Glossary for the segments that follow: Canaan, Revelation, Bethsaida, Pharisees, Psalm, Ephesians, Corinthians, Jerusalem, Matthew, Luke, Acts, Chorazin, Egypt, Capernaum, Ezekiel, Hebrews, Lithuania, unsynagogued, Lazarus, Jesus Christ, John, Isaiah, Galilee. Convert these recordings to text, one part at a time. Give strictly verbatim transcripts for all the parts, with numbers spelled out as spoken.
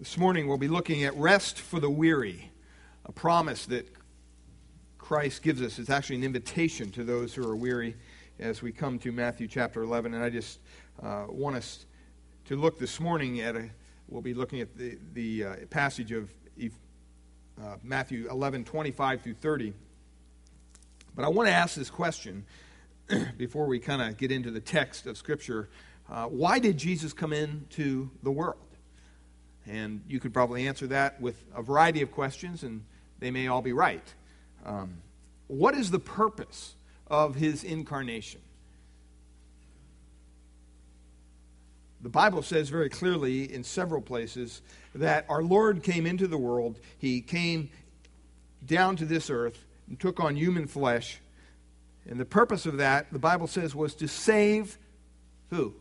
This morning we'll be looking at rest for the weary, a promise that Christ gives us. It's actually an invitation to those who are weary as we come to Matthew chapter eleven. And I just uh, want us to look this morning at a, we'll be looking at the, the uh, passage of uh, Matthew eleven, twenty-five through thirty. But I want to ask this question before we kind of get into the text of Scripture. Uh, why did Jesus come into the world? And you could probably answer that with a variety of questions, and they may all be right. Um, what is the purpose of his incarnation? The Bible says very clearly in several places that our Lord came into the world. He came down to this earth and took on human flesh. And the purpose of that, the Bible says, was to save who?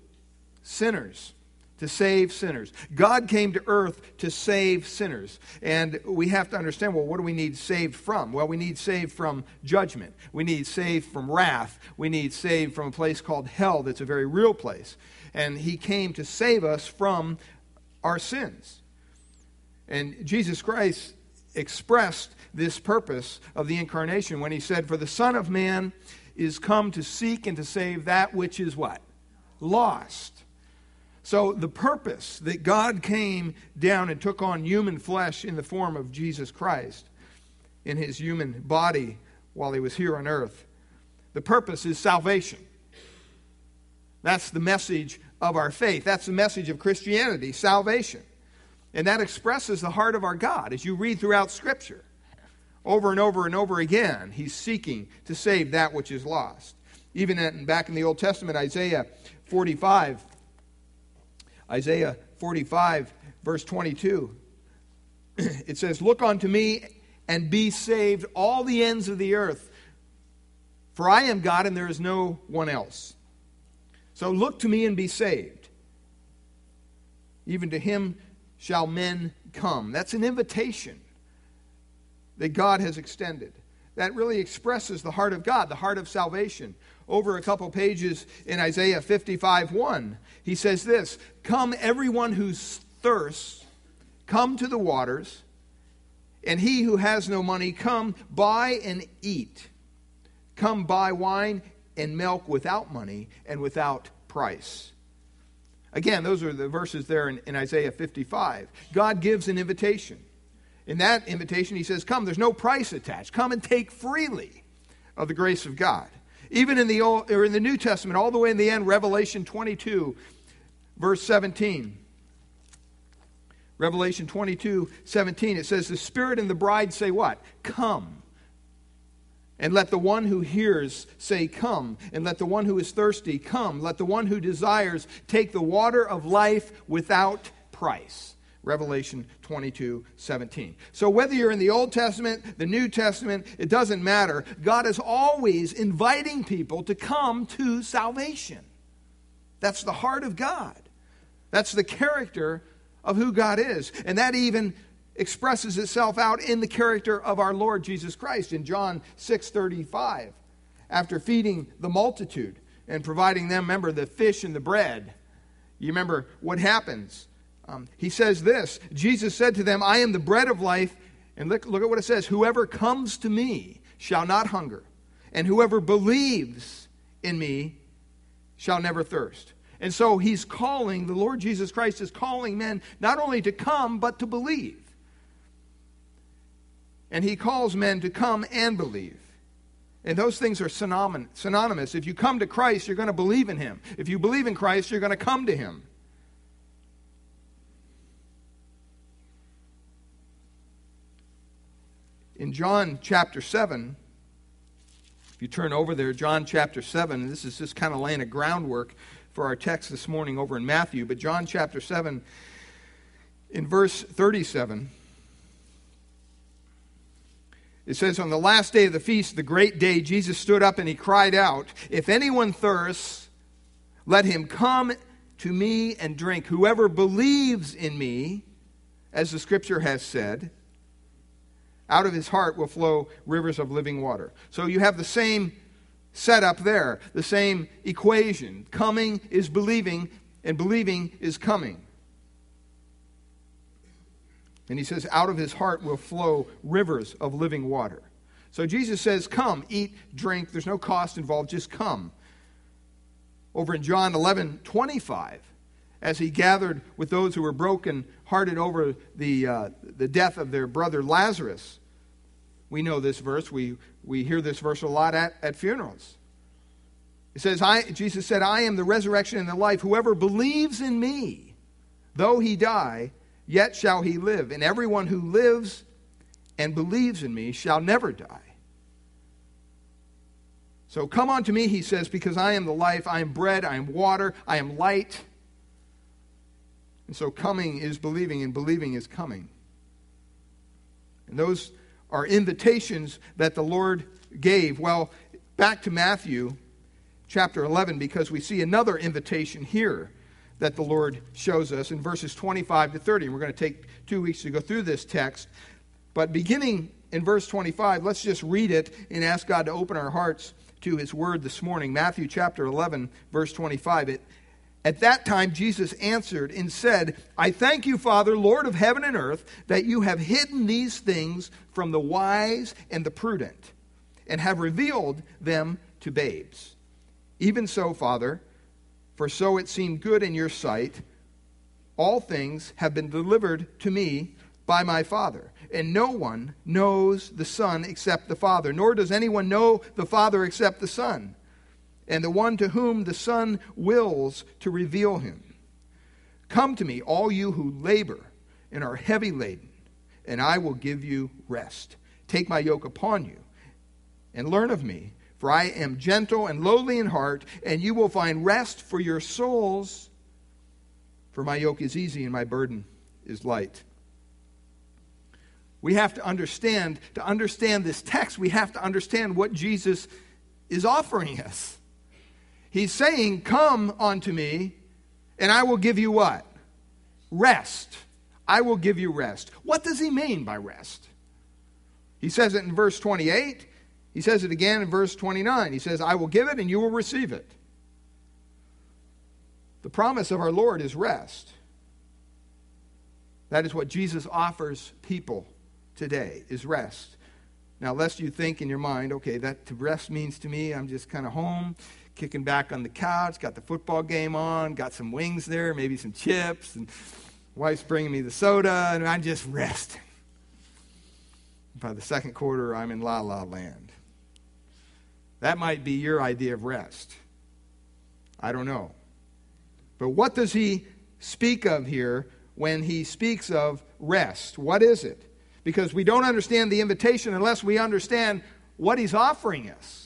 Sinners. To save sinners. God came to earth to save sinners. And we have to understand, well, what do we need saved from? Well, we need saved from judgment. We need saved from wrath. We need saved from a place called hell that's a very real place. And he came to save us from our sins. And Jesus Christ expressed this purpose of the incarnation when he said, "For the Son of Man is come to seek and to save that which is what? Lost." So the purpose that God came down and took on human flesh in the form of Jesus Christ in his human body while he was here on earth, the purpose is salvation. That's the message of our faith. That's the message of Christianity, salvation. And that expresses the heart of our God. As you read throughout Scripture, over and over and over again, he's seeking to save that which is lost. Even back in the Old Testament, Isaiah forty-five Isaiah forty-five, verse twenty-two, it says, "Look unto me, and be saved all the ends of the earth, for I am God, and there is no one else." So look to me and be saved. Even to him shall men come. That's an invitation that God has extended. That really expresses the heart of God, the heart of salvation. Over a couple pages in Isaiah fifty-five, one, he says this, "Come everyone who thirsts, come to the waters, and he who has no money, come buy and eat. Come buy wine and milk without money and without price." Again, those are the verses there in, in Isaiah fifty-five. God gives an invitation. In that invitation, he says, come, there's no price attached. Come and take freely of the grace of God. Even in the Old, or in the New Testament, all the way in the end, Revelation twenty-two, verse seventeen. Revelation twenty-two, seventeen, it says, "The Spirit and the bride say what? Come. And let the one who hears say, come. And let the one who is thirsty, come. Let the one who desires take the water of life without price." Revelation twenty-two, seventeen. So whether you're in the Old Testament, the New Testament, it doesn't matter. God is always inviting people to come to salvation. That's the heart of God. That's the character of who God is. And that even expresses itself out in the character of our Lord Jesus Christ. In John six, thirty-five, after feeding the multitude and providing them, remember, the fish and the bread, you remember what happens. Um, he says this, Jesus said to them, "I am the bread of life." And look, look at what it says. "Whoever comes to me shall not hunger, and whoever believes in me shall never thirst." And so he's calling, the Lord Jesus Christ is calling men not only to come, but to believe. And he calls men to come and believe. And those things are synonymous. If you come to Christ, you're going to believe in him. If you believe in Christ, you're going to come to him. In John chapter seven, if you turn over there, John chapter seven, and this is just kind of laying a groundwork for our text this morning over in Matthew, but John chapter seven, in verse thirty-seven, it says, "On the last day of the feast, the great day, Jesus stood up and he cried out, 'If anyone thirsts, let him come to me and drink. Whoever believes in me, as the Scripture has said, out of his heart will flow rivers of living water.'" So you have the same setup there, the same equation. Coming is believing, and believing is coming. And he says, out of his heart will flow rivers of living water. So Jesus says, come, eat, drink. There's no cost involved, just come. Over in John eleven twenty-five, as he gathered with those who were broken hearted over the uh, the death of their brother Lazarus. We know this verse. We, we hear this verse a lot at, at funerals. It says, I, Jesus said, I am the resurrection and the life. Whoever believes in me, though he die, yet shall he live. And everyone who lives and believes in me shall never die. So come unto me, he says, because I am the life, I am bread, I am water, I am light. And so coming is believing, and believing is coming. And those are invitations that the Lord gave. Well, back to Matthew chapter eleven, because we see another invitation here that the Lord shows us in verses twenty-five to thirty. And we're going to take two weeks to go through this text. But beginning in verse twenty-five, let's just read it and ask God to open our hearts to his word this morning. Matthew chapter eleven, verse twenty-five. It, At that time, Jesus answered and said, I thank you, Father, Lord of heaven and earth, that you have hidden these things from the wise and the prudent and have revealed them to babes. Even so, Father, for so it seemed good in your sight. All things have been delivered to me by my Father, and no one knows the Son except the Father, nor does anyone know the Father except the Son, and the one to whom the Son wills to reveal him. Come to me, all you who labor and are heavy laden, and I will give you rest. Take my yoke upon you and learn of me, for I am gentle and lowly in heart, and you will find rest for your souls. For my yoke is easy and my burden is light. We have to understand, to understand this text, we have to understand what Jesus is offering us. He's saying, come unto me, and I will give you what? Rest. I will give you rest. What does he mean by rest? He says it in verse twenty-eight. He says it again in verse twenty-nine. He says, I will give it, and you will receive it. The promise of our Lord is rest. That is what Jesus offers people today, is rest. Now, lest you think in your mind, okay, that to rest means to me I'm just kind of home, kicking back on the couch, got the football game on, got some wings there, maybe some chips, and wife's bringing me the soda, and I'm just resting. By the second quarter, I'm in La La Land. That might be your idea of rest. I don't know. But what does he speak of here when he speaks of rest? What is it? Because we don't understand the invitation unless we understand what he's offering us.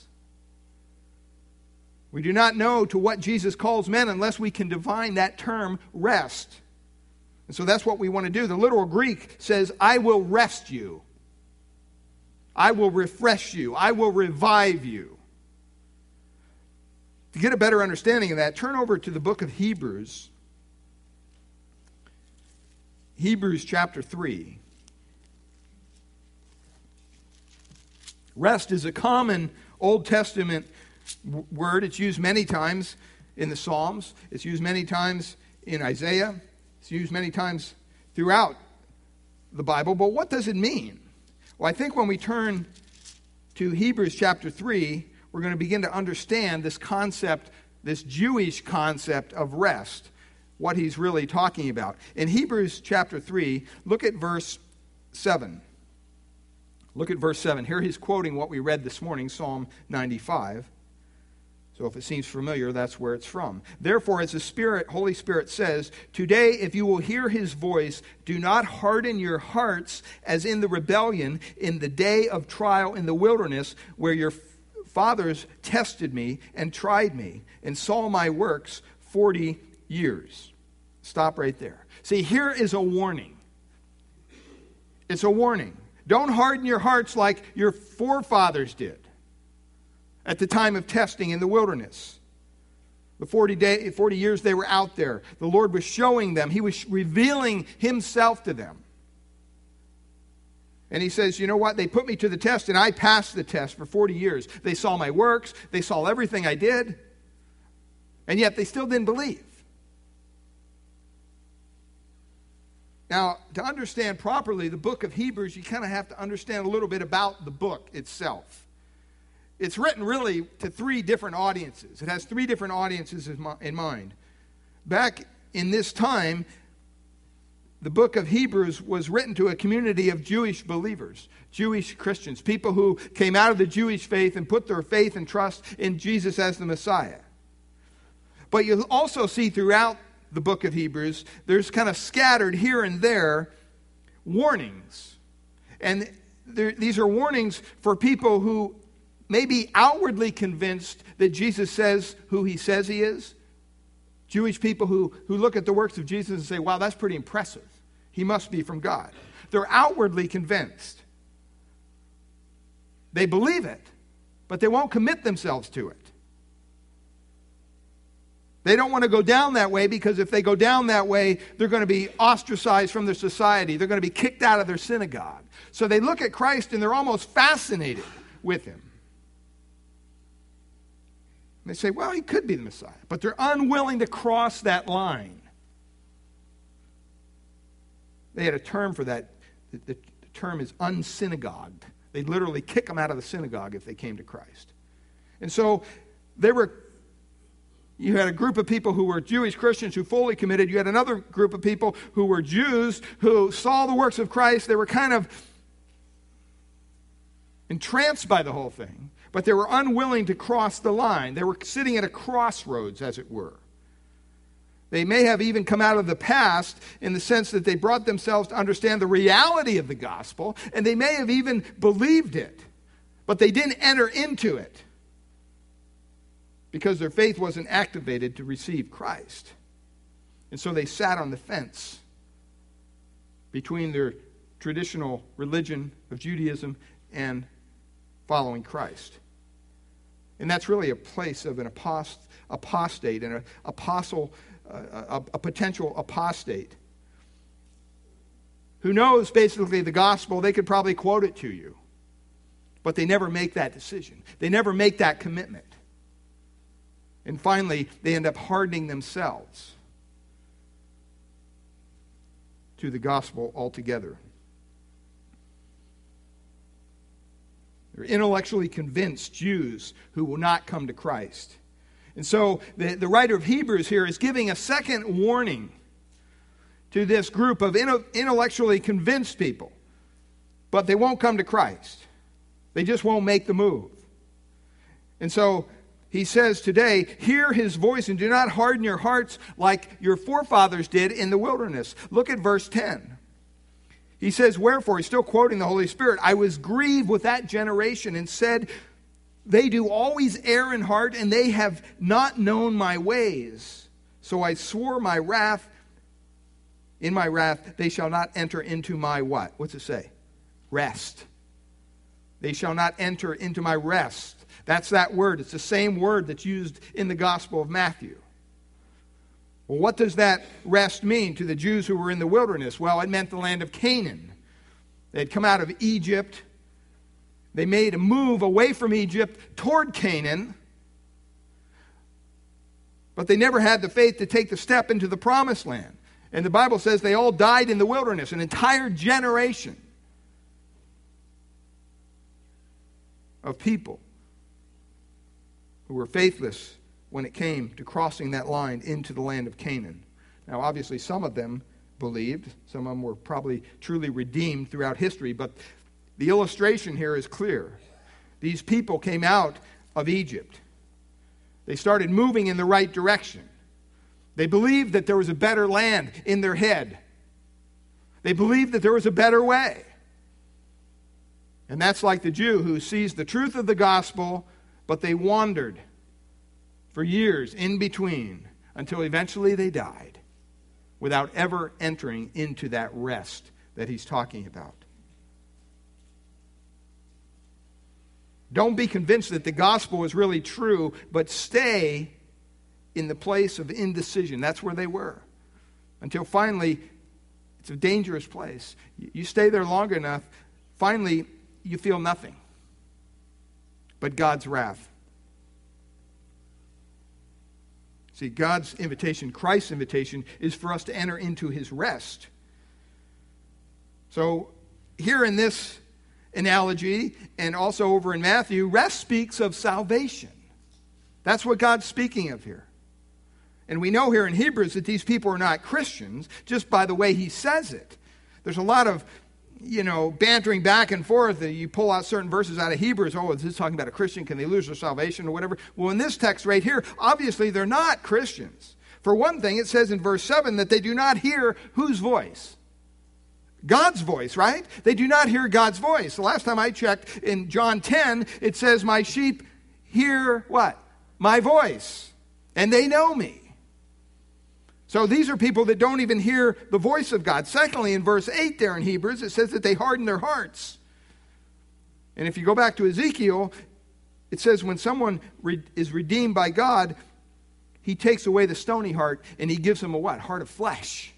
We do not know to what Jesus calls men unless we can define that term, rest. And so that's what we want to do. The literal Greek says, I will rest you. I will refresh you. I will revive you. To get a better understanding of that, turn over to the book of Hebrews. Hebrews chapter three. Rest is a common Old Testament word. It's used many times in the Psalms. It's used many times in Isaiah. It's used many times throughout the Bible. But what does it mean? Well, I think when we turn to Hebrews chapter three, we're going to begin to understand this concept, this Jewish concept of rest, what he's really talking about. In Hebrews chapter three, look at verse seven. Look at verse seven. Here he's quoting what we read this morning, Psalm ninety-five. So if it seems familiar, that's where it's from. Therefore, as the Spirit, Holy Spirit says, today, if you will hear his voice, do not harden your hearts as in the rebellion, in the day of trial in the wilderness, where your fathers tested me and tried me and saw my works forty years. Stop right there. See, here is a warning. It's a warning. Don't harden your hearts like your forefathers did at the time of testing in the wilderness. The forty, day, forty years they were out there, the Lord was showing them. He was revealing himself to them. And he says, you know what? They put me to the test, and I passed the test for forty years. They saw my works. They saw everything I did. And yet they still didn't believe. Now, to understand properly the book of Hebrews, you kind of have to understand a little bit about the book itself. It's written really to three different audiences. It has three different audiences in mind. Back in this time, the book of Hebrews was written to a community of Jewish believers, Jewish Christians, people who came out of the Jewish faith and put their faith and trust in Jesus as the Messiah. But you'll also see throughout the book of Hebrews, there's kind of scattered here and there warnings. And there, these are warnings for people who may be outwardly convinced that Jesus says who he says he is. Jewish people who, who look at the works of Jesus and say, wow, that's pretty impressive. He must be from God. They're outwardly convinced. They believe it, but they won't commit themselves to it. They don't want to go down that way, because if they go down that way, they're going to be ostracized from their society. They're going to be kicked out of their synagogue. So they look at Christ and they're almost fascinated with him. And they say, well, he could be the Messiah. But they're unwilling to cross that line. They had a term for that. The, the, the term is unsynagogued. They'd literally kick them out of the synagogue if they came to Christ. And so they were... You had a group of people who were Jewish Christians who fully committed. You had another group of people who were Jews who saw the works of Christ. They were kind of entranced by the whole thing, but they were unwilling to cross the line. They were sitting at a crossroads, as it were. They may have even come out of the past in the sense that they brought themselves to understand the reality of the gospel, and they may have even believed it, but they didn't enter into it, because their faith wasn't activated to receive Christ. And so they sat on the fence between their traditional religion of Judaism and following Christ. And that's really a place of an apost- apostate and a, apostle, uh, a, a potential apostate who knows basically the gospel. They could probably quote it to you, but they never make that decision. They never make that commitment. And finally, they end up hardening themselves to the gospel altogether. They're intellectually convinced Jews who will not come to Christ. And so the, the writer of Hebrews here is giving a second warning to this group of intellectually convinced people, but they won't come to Christ. They just won't make the move. And so he says today, hear his voice and do not harden your hearts like your forefathers did in the wilderness. Look at verse ten. He says, wherefore, he's still quoting the Holy Spirit, I was grieved with that generation and said, they do always err in heart and they have not known my ways. So I swore my wrath, in my wrath, they shall not enter into my what? What's it say? Rest. They shall not enter into my rest. That's that word. It's the same word that's used in the Gospel of Matthew. Well, what does that rest mean to the Jews who were in the wilderness? Well, it meant the land of Canaan. They had come out of Egypt. They made a move away from Egypt toward Canaan. But they never had the faith to take the step into the promised land. And the Bible says they all died in the wilderness, an entire generation of people who were faithless when it came to crossing that line into the land of Canaan. Now, obviously, some of them believed. Some of them were probably truly redeemed throughout history, but the illustration here is clear. These people came out of Egypt. They started moving in the right direction. They believed that there was a better land in their head. They believed that there was a better way. And that's like the Jew who sees the truth of the gospel, but they wandered for years in between until eventually they died without ever entering into that rest that he's talking about. Don't be convinced that the gospel is really true, but stay in the place of indecision. That's where they were until finally, it's a dangerous place. You stay there long enough, finally you feel nothing but God's wrath. See, God's invitation, Christ's invitation, is for us to enter into his rest. So here in this analogy, and also over in Matthew, rest speaks of salvation. That's what God's speaking of here. And we know here in Hebrews that these people are not Christians, just by the way he says it. There's a lot of, you know, bantering back and forth. You pull out certain verses out of Hebrews. Oh, is this talking about a Christian? Can they lose their salvation or whatever? Well, in this text right here, obviously they're not Christians. For one thing, it says in verse seven that they do not hear whose voice? God's voice, right? They do not hear God's voice. The last time I checked, in John ten, it says, my sheep hear what? My voice, and they know me. So these are people that don't even hear the voice of God. Secondly, in verse eight there in Hebrews, it says that they harden their hearts. And if you go back to Ezekiel, it says when someone re- is redeemed by God, he takes away the stony heart and he gives them a what? Heart of flesh.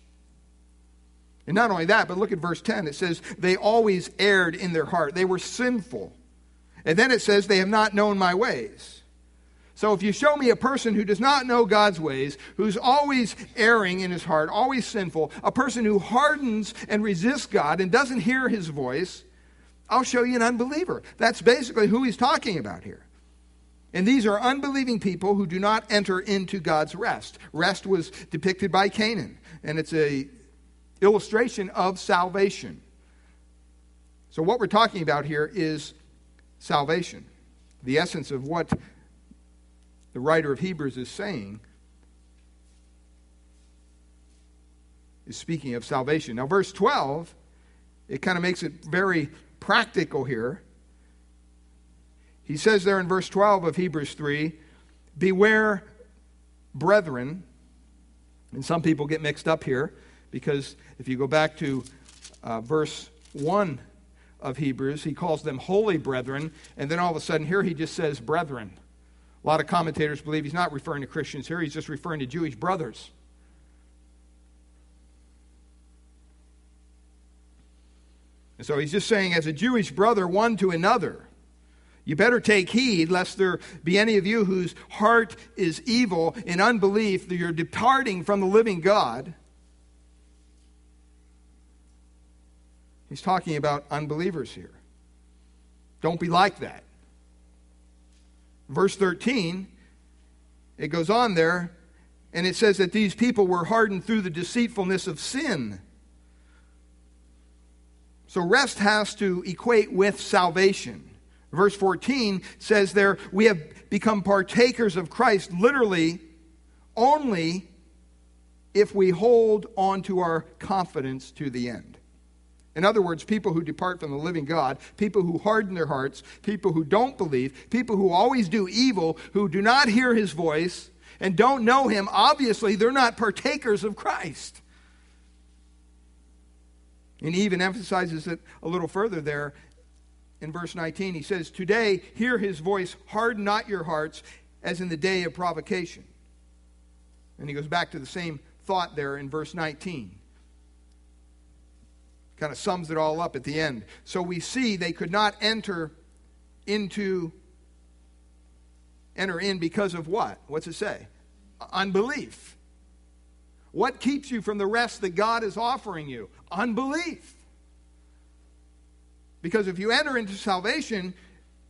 And not only that, but look at verse ten. It says they always erred in their heart. They were sinful. And then it says they have not known my ways. So if you show me a person who does not know God's ways, who's always erring in his heart, always sinful, a person who hardens and resists God and doesn't hear his voice, I'll show you an unbeliever. That's basically who he's talking about here. And these are unbelieving people who do not enter into God's rest. Rest was depicted by Canaan, and it's an illustration of salvation. So what we're talking about here is salvation, the essence of what the writer of Hebrews is saying, is speaking of salvation. Now, verse twelve, it kind of makes it very practical here. He says there in verse twelve of Hebrews three, beware, brethren. And some people get mixed up here, because if you go back to uh, verse one of Hebrews, he calls them holy brethren, and then all of a sudden here he just says brethren. A lot of commentators believe he's not referring to Christians here. He's just referring to Jewish brothers. And so he's just saying, as a Jewish brother, one to another, you better take heed lest there be any of you whose heart is evil in unbelief, that you're departing from the living God. He's talking about unbelievers here. Don't be like that. Verse thirteen, it goes on there, and it says that these people were hardened through the deceitfulness of sin. So rest has to equate with salvation. Verse fourteen says there, we have become partakers of Christ literally only if we hold on to our confidence to the end. In other words, people who depart from the living God, people who harden their hearts, people who don't believe, people who always do evil, who do not hear his voice and don't know him, obviously they're not partakers of Christ. And he even emphasizes it a little further there in verse nineteen. He says, today, hear his voice, harden not your hearts as in the day of provocation. And he goes back to the same thought there in verse nineteen. Kind of sums it all up at the end. So we see they could not enter into, enter in because of what? What's it say? Unbelief. What keeps you from the rest that God is offering you? Unbelief. Because if you enter into salvation,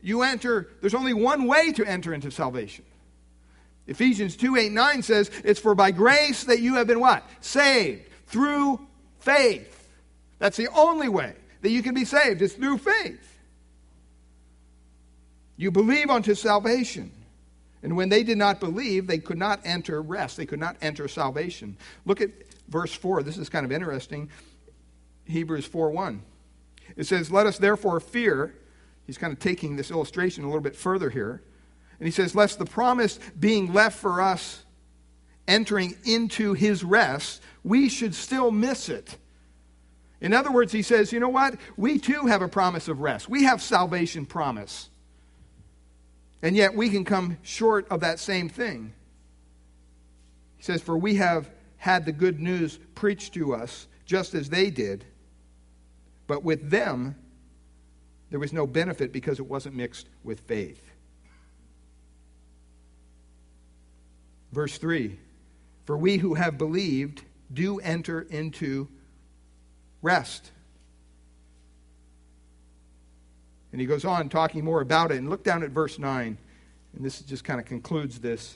you enter, there's only one way to enter into salvation. Ephesians two, eight, nine says, it's for by grace that you have been what? Saved through faith. That's the only way that you can be saved, is through faith. You believe unto salvation. And when they did not believe, they could not enter rest. They could not enter salvation. Look at verse four. This is kind of interesting. Hebrews four one. It says, let us therefore fear. He's kind of taking this illustration a little bit further here. And he says, lest the promise being left for us entering into his rest, we should still miss it. In other words, he says, you know what? We too have a promise of rest. We have salvation promise. And yet we can come short of that same thing. He says, for we have had the good news preached to us just as they did. But with them, there was no benefit because it wasn't mixed with faith. Verse three, for we who have believed do enter into rest. And he goes on talking more about it. And look down at verse nine. And this just kind of concludes this.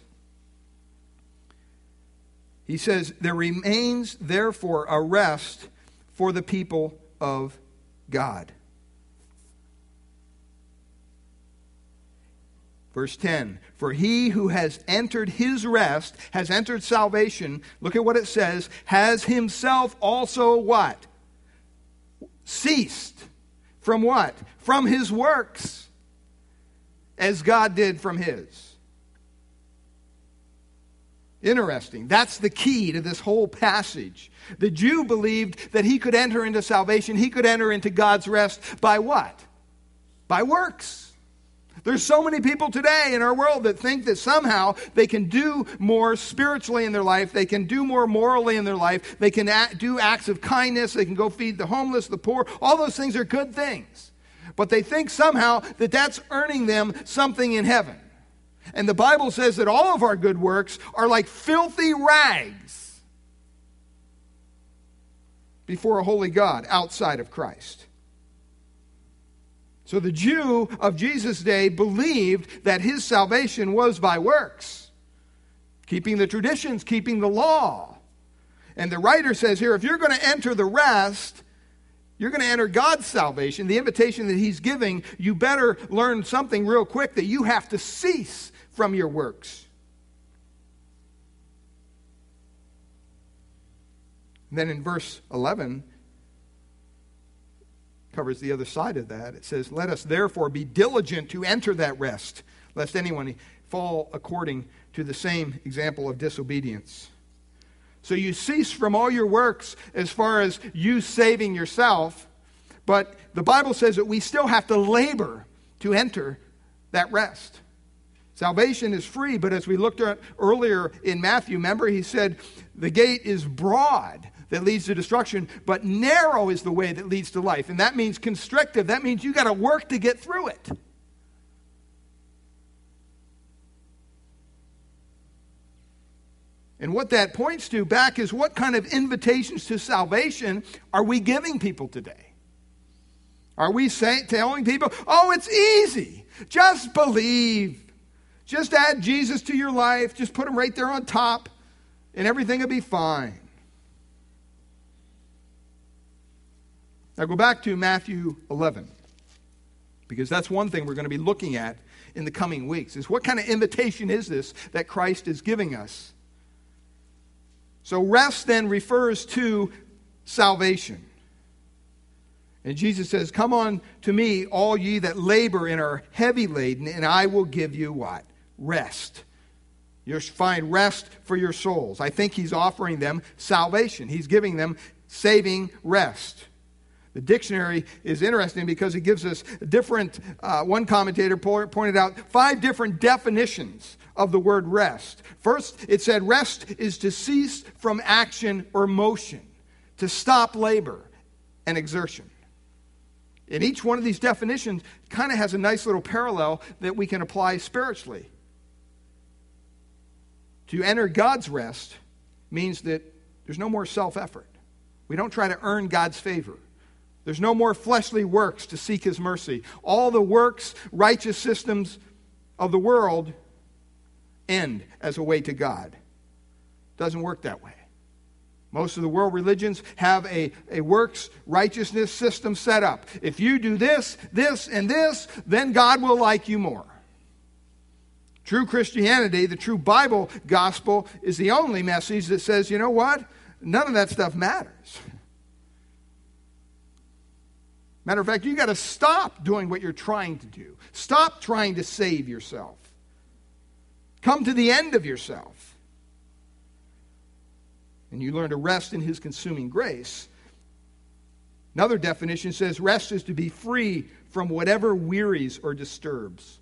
He says, there remains therefore a rest for the people of God. Verse ten, for he who has entered his rest, has entered salvation, look at what it says, has himself also what? Ceased. From what? From his works, as God did from his. Interesting. That's the key to this whole passage. The Jew believed that he could enter into salvation, he could enter into God's rest by what? By works. There's so many people today in our world that think that somehow they can do more spiritually in their life. They can do more morally in their life. They can act, do acts of kindness. They can go feed the homeless, the poor. All those things are good things. But they think somehow that that's earning them something in heaven. And the Bible says that all of our good works are like filthy rags before a holy God outside of Christ. So the Jew of Jesus' day believed that his salvation was by works, keeping the traditions, keeping the law. And the writer says here, if you're going to enter the rest, you're going to enter God's salvation, the invitation that he's giving, you better learn something real quick, that you have to cease from your works. And then in verse eleven, covers the other side of that. It says, let us therefore be diligent to enter that rest, lest anyone fall according to the same example of disobedience. So you cease from all your works as far as you saving yourself, but the Bible says that we still have to labor to enter that rest. Salvation is free, but as we looked at earlier in Matthew, remember he said, the gate is broad that leads to destruction, but narrow is the way that leads to life. And that means constrictive. That means you got to work to get through it. And what that points to back is, what kind of invitations to salvation are we giving people today? Are we saying, telling people, oh, it's easy. Just believe. Just add Jesus to your life. Just put him right there on top, and everything will be fine. Now go back to Matthew eleven, because that's one thing we're going to be looking at in the coming weeks, is what kind of invitation is this that Christ is giving us? So rest then refers to salvation. And Jesus says, come on to me, all ye that labor and are heavy laden, and I will give you what? Rest. You'll find rest for your souls. I think he's offering them salvation. He's giving them saving rest. The dictionary is interesting because it gives us different, uh, one commentator po- pointed out five different definitions of the word rest. First, it said rest is to cease from action or motion, to stop labor and exertion. And each one of these definitions kind of has a nice little parallel that we can apply spiritually. To enter God's rest means that there's no more self-effort. We don't try to earn God's favor. There's no more fleshly works to seek his mercy. All the works, righteous systems of the world end as a way to God. It doesn't work that way. Most of the world religions have a, a works righteousness system set up. If you do this, this, and this, then God will like you more. True Christianity, the true Bible gospel, is the only message that says, you know what? None of that stuff matters. Matter of fact, you got to stop doing what you're trying to do. Stop trying to save yourself. Come to the end of yourself. And you learn to rest in his consuming grace. Another definition says rest is to be free from whatever wearies or disturbs.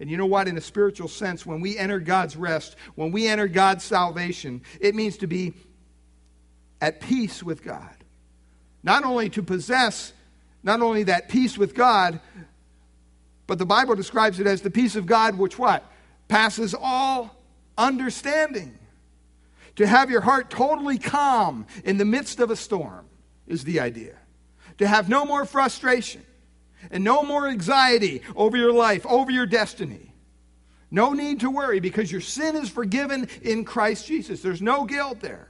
And you know what? In a spiritual sense, when we enter God's rest, when we enter God's salvation, it means to be at peace with God. Not only to possess Not only that peace with God, but the Bible describes it as the peace of God, which what? Passes all understanding. To have your heart totally calm in the midst of a storm is the idea. To have no more frustration. And no more anxiety over your life, over your destiny. No need to worry because your sin is forgiven in Christ Jesus. There's no guilt there.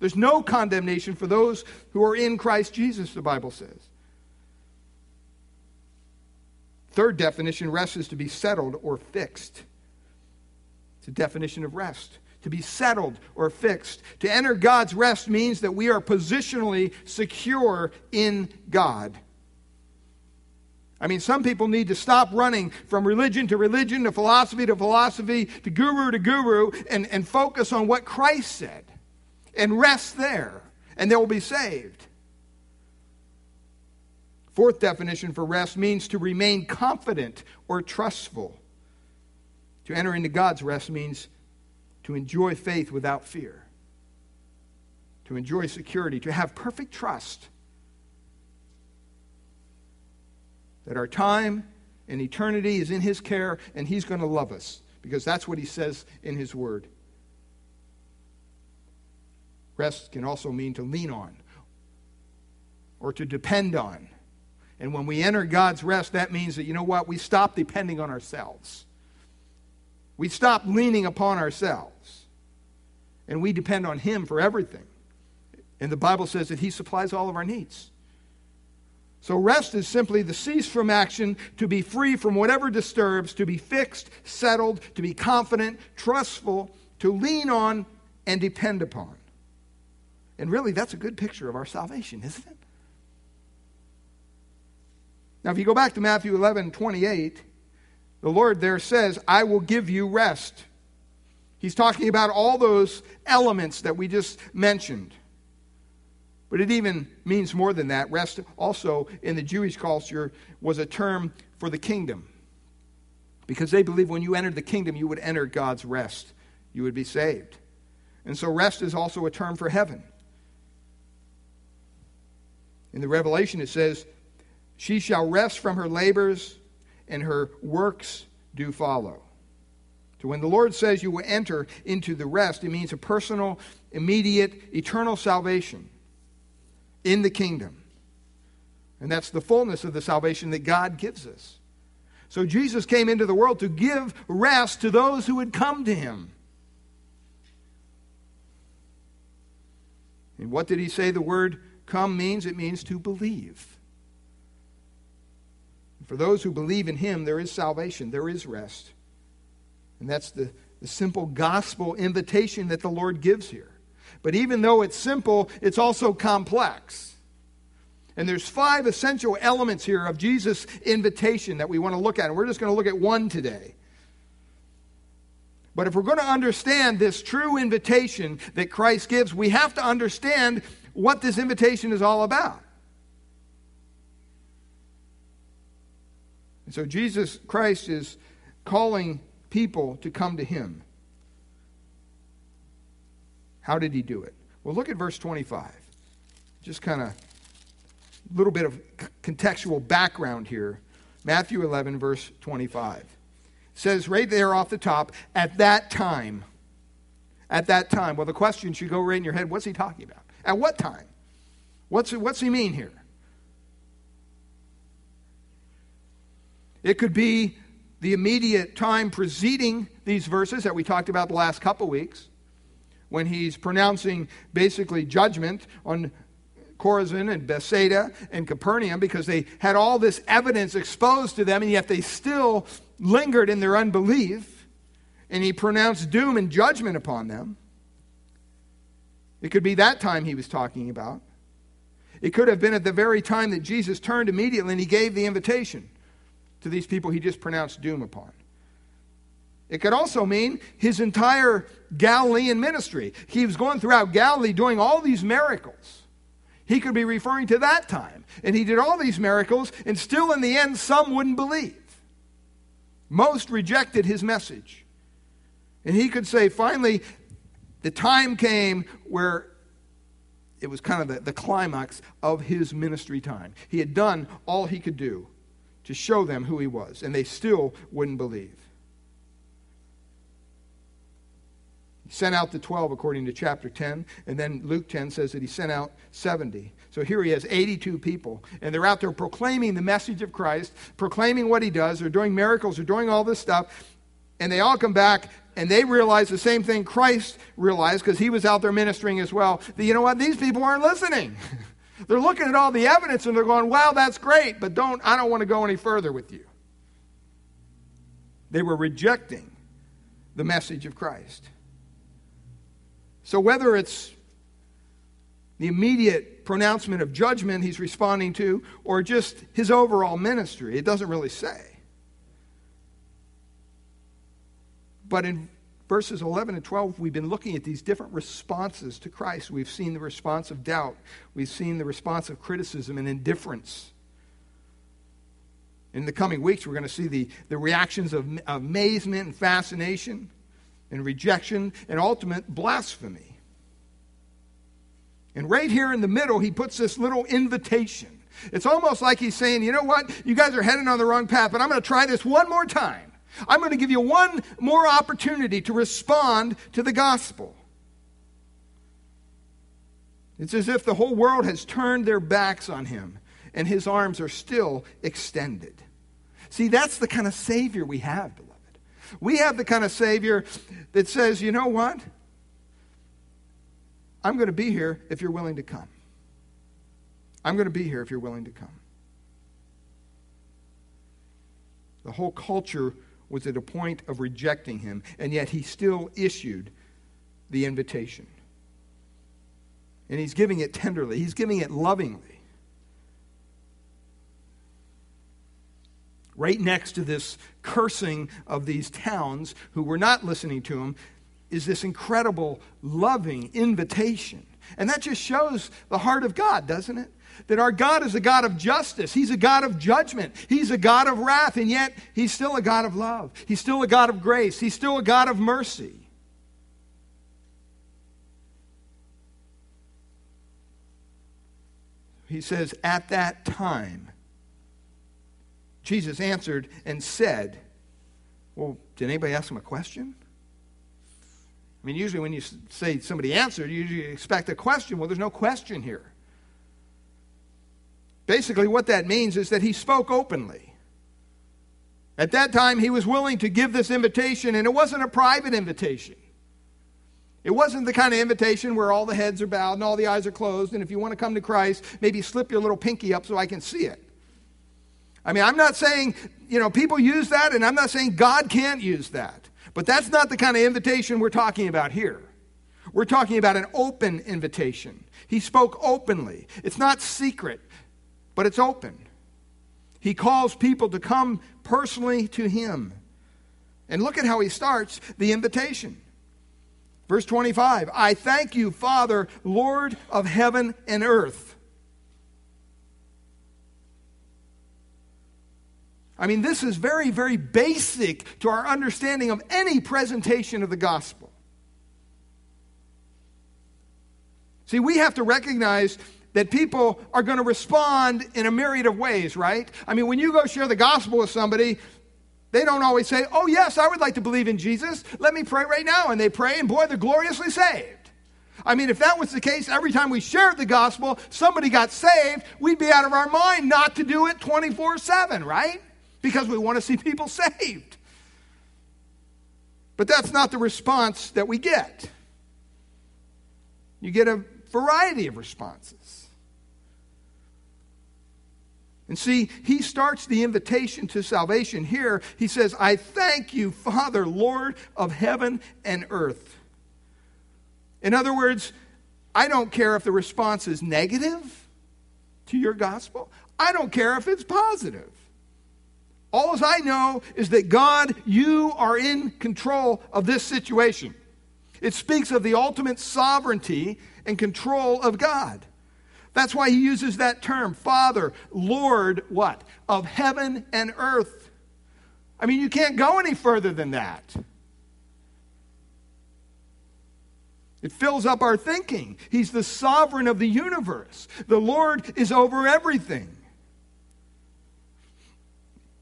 There's no condemnation for those who are in Christ Jesus, the Bible says. Third definition, rest is to be settled or fixed. It's a definition of rest. To be settled or fixed. To enter God's rest means that we are positionally secure in God. I mean, some people need to stop running from religion to religion, to philosophy to philosophy, to guru to guru, and, and focus on what Christ said. And rest there, and they will be saved. Fourth definition for rest means to remain confident or trustful. To enter into God's rest means to enjoy faith without fear, to enjoy security, to have perfect trust that our time and eternity is in His care and He's going to love us because that's what He says in His Word. Rest can also mean to lean on or to depend on. And when we enter God's rest, that means that, you know what, we stop depending on ourselves. We stop leaning upon ourselves. And we depend on Him for everything. And the Bible says that He supplies all of our needs. So rest is simply the cease from action, to be free from whatever disturbs, to be fixed, settled, to be confident, trustful, to lean on and depend upon. And really, that's a good picture of our salvation, isn't it? Now, if you go back to Matthew eleven twenty-eight, the Lord there says, I will give you rest. He's talking about all those elements that we just mentioned. But it even means more than that. Rest also in the Jewish culture was a term for the kingdom. Because they believed when you entered the kingdom, you would enter God's rest. You would be saved. And so rest is also a term for heaven. In the Revelation it says, she shall rest from her labors, and her works do follow. So when the Lord says you will enter into the rest, it means a personal, immediate, eternal salvation in the kingdom. And that's the fullness of the salvation that God gives us. So Jesus came into the world to give rest to those who would come to Him. And what did He say the word come means? It means to believe. For those who believe in Him, there is salvation, there is rest. And that's the, the simple gospel invitation that the Lord gives here. But even though it's simple, it's also complex. And there's five essential elements here of Jesus' invitation that we want to look at. And we're just going to look at one today. But if we're going to understand this true invitation that Christ gives, we have to understand what this invitation is all about. And so Jesus Christ is calling people to come to Him. How did He do it? Well, look at verse twenty-five. Just kind of a little bit of contextual background here. Matthew eleven, verse twenty-five. Says right there off the top, at that time. At that time. Well, the question should go right in your head, what's He talking about? At what time? What's, what's He mean here? It could be the immediate time preceding these verses that we talked about the last couple weeks, when He's pronouncing basically judgment on Chorazin and Bethsaida and Capernaum because they had all this evidence exposed to them, and yet they still lingered in their unbelief, and He pronounced doom and judgment upon them. It could be that time He was talking about. It could have been at the very time that Jesus turned immediately and He gave the invitation to these people He just pronounced doom upon. It could also mean His entire Galilean ministry. He was going throughout Galilee doing all these miracles. He could be referring to that time. And He did all these miracles, and still in the end, some wouldn't believe. Most rejected His message. And He could say, finally, the time came where it was kind of the, the climax of His ministry time. He had done all He could do to show them who He was, and they still wouldn't believe. He sent out the twelve according to chapter ten, and then Luke ten says that he sent out seventy. So here he has eighty-two people, and they're out there proclaiming the message of Christ, proclaiming what he does, they're doing miracles, they're doing all this stuff, and they all come back, and they realize the same thing Christ realized, because he was out there ministering as well, that you know what, these people aren't listening. They're looking at all the evidence, and they're going, wow, that's great, but don't, I don't want to go any further with you. They were rejecting the message of Christ. So whether it's the immediate pronouncement of judgment he's responding to or just his overall ministry, it doesn't really say. But in verses eleven and twelve, we've been looking at these different responses to Christ. We've seen the response of doubt. We've seen the response of criticism and indifference. In the coming weeks, we're going to see the, the reactions of amazement and fascination, and rejection, and ultimate blasphemy. And right here in the middle, he puts this little invitation. It's almost like he's saying, you know what? You guys are heading on the wrong path, but I'm going to try this one more time. I'm going to give you one more opportunity to respond to the gospel. It's as if the whole world has turned their backs on him, and his arms are still extended. See, that's the kind of Savior we have, beloved. We have the kind of Savior that says, you know what? I'm going to be here if you're willing to come. I'm going to be here if you're willing to come. The whole culture was at a point of rejecting him, and yet he still issued the invitation. And he's giving it tenderly. He's giving it lovingly. Right next to this cursing of these towns who were not listening to him is this incredible, loving invitation. And that just shows the heart of God, doesn't it? That our God is a God of justice. He's a God of judgment. He's a God of wrath. And yet, he's still a God of love. He's still a God of grace. He's still a God of mercy. He says, at that time, Jesus answered and said, well, did anybody ask him a question? I mean, usually when you say somebody answered, you usually expect a question. Well, there's no question here. Basically, what that means is that he spoke openly. At that time, he was willing to give this invitation, and it wasn't a private invitation. It wasn't the kind of invitation where all the heads are bowed and all the eyes are closed, and if you want to come to Christ, maybe slip your little pinky up so I can see it. I mean, I'm not saying, you know, people use that, and I'm not saying God can't use that. But that's not the kind of invitation we're talking about here. We're talking about an open invitation. He spoke openly. It's not secret, but it's open. He calls people to come personally to him. And look at how he starts the invitation. Verse twenty-five, I thank you, Father, Lord of heaven and earth. I mean, this is very, very basic to our understanding of any presentation of the gospel. See, we have to recognize that people are going to respond in a myriad of ways, right? I mean, when you go share the gospel with somebody, they don't always say, oh, yes, I would like to believe in Jesus. Let me pray right now. And they pray, and boy, they're gloriously saved. I mean, if that was the case, every time we shared the gospel, somebody got saved, we'd be out of our mind not to do it twenty-four seven, right? Because we want to see people saved. But that's not the response that we get. You get a variety of responses. And see, he starts the invitation to salvation here. He says, I thank you, Father, Lord of heaven and earth. In other words, I don't care if the response is negative to your gospel. I don't care if it's positive. All I know is that God, you are in control of this situation. It speaks of the ultimate sovereignty and control of God. That's why he uses that term, Father, Lord, what? Of heaven and earth. I mean, you can't go any further than that. It fills up our thinking. He's the sovereign of the universe. The Lord is over everything.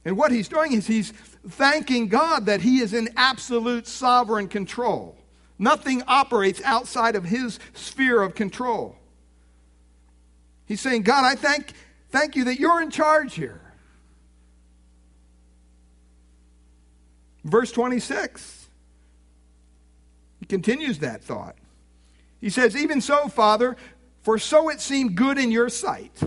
And what he's doing is he's thanking God that he is in absolute sovereign control. Nothing operates outside of his sphere of control. He's saying, God, I thank, thank you that you're in charge here. Verse twenty-six, he continues that thought. He says, even so, Father, for so it seemed good in your sight.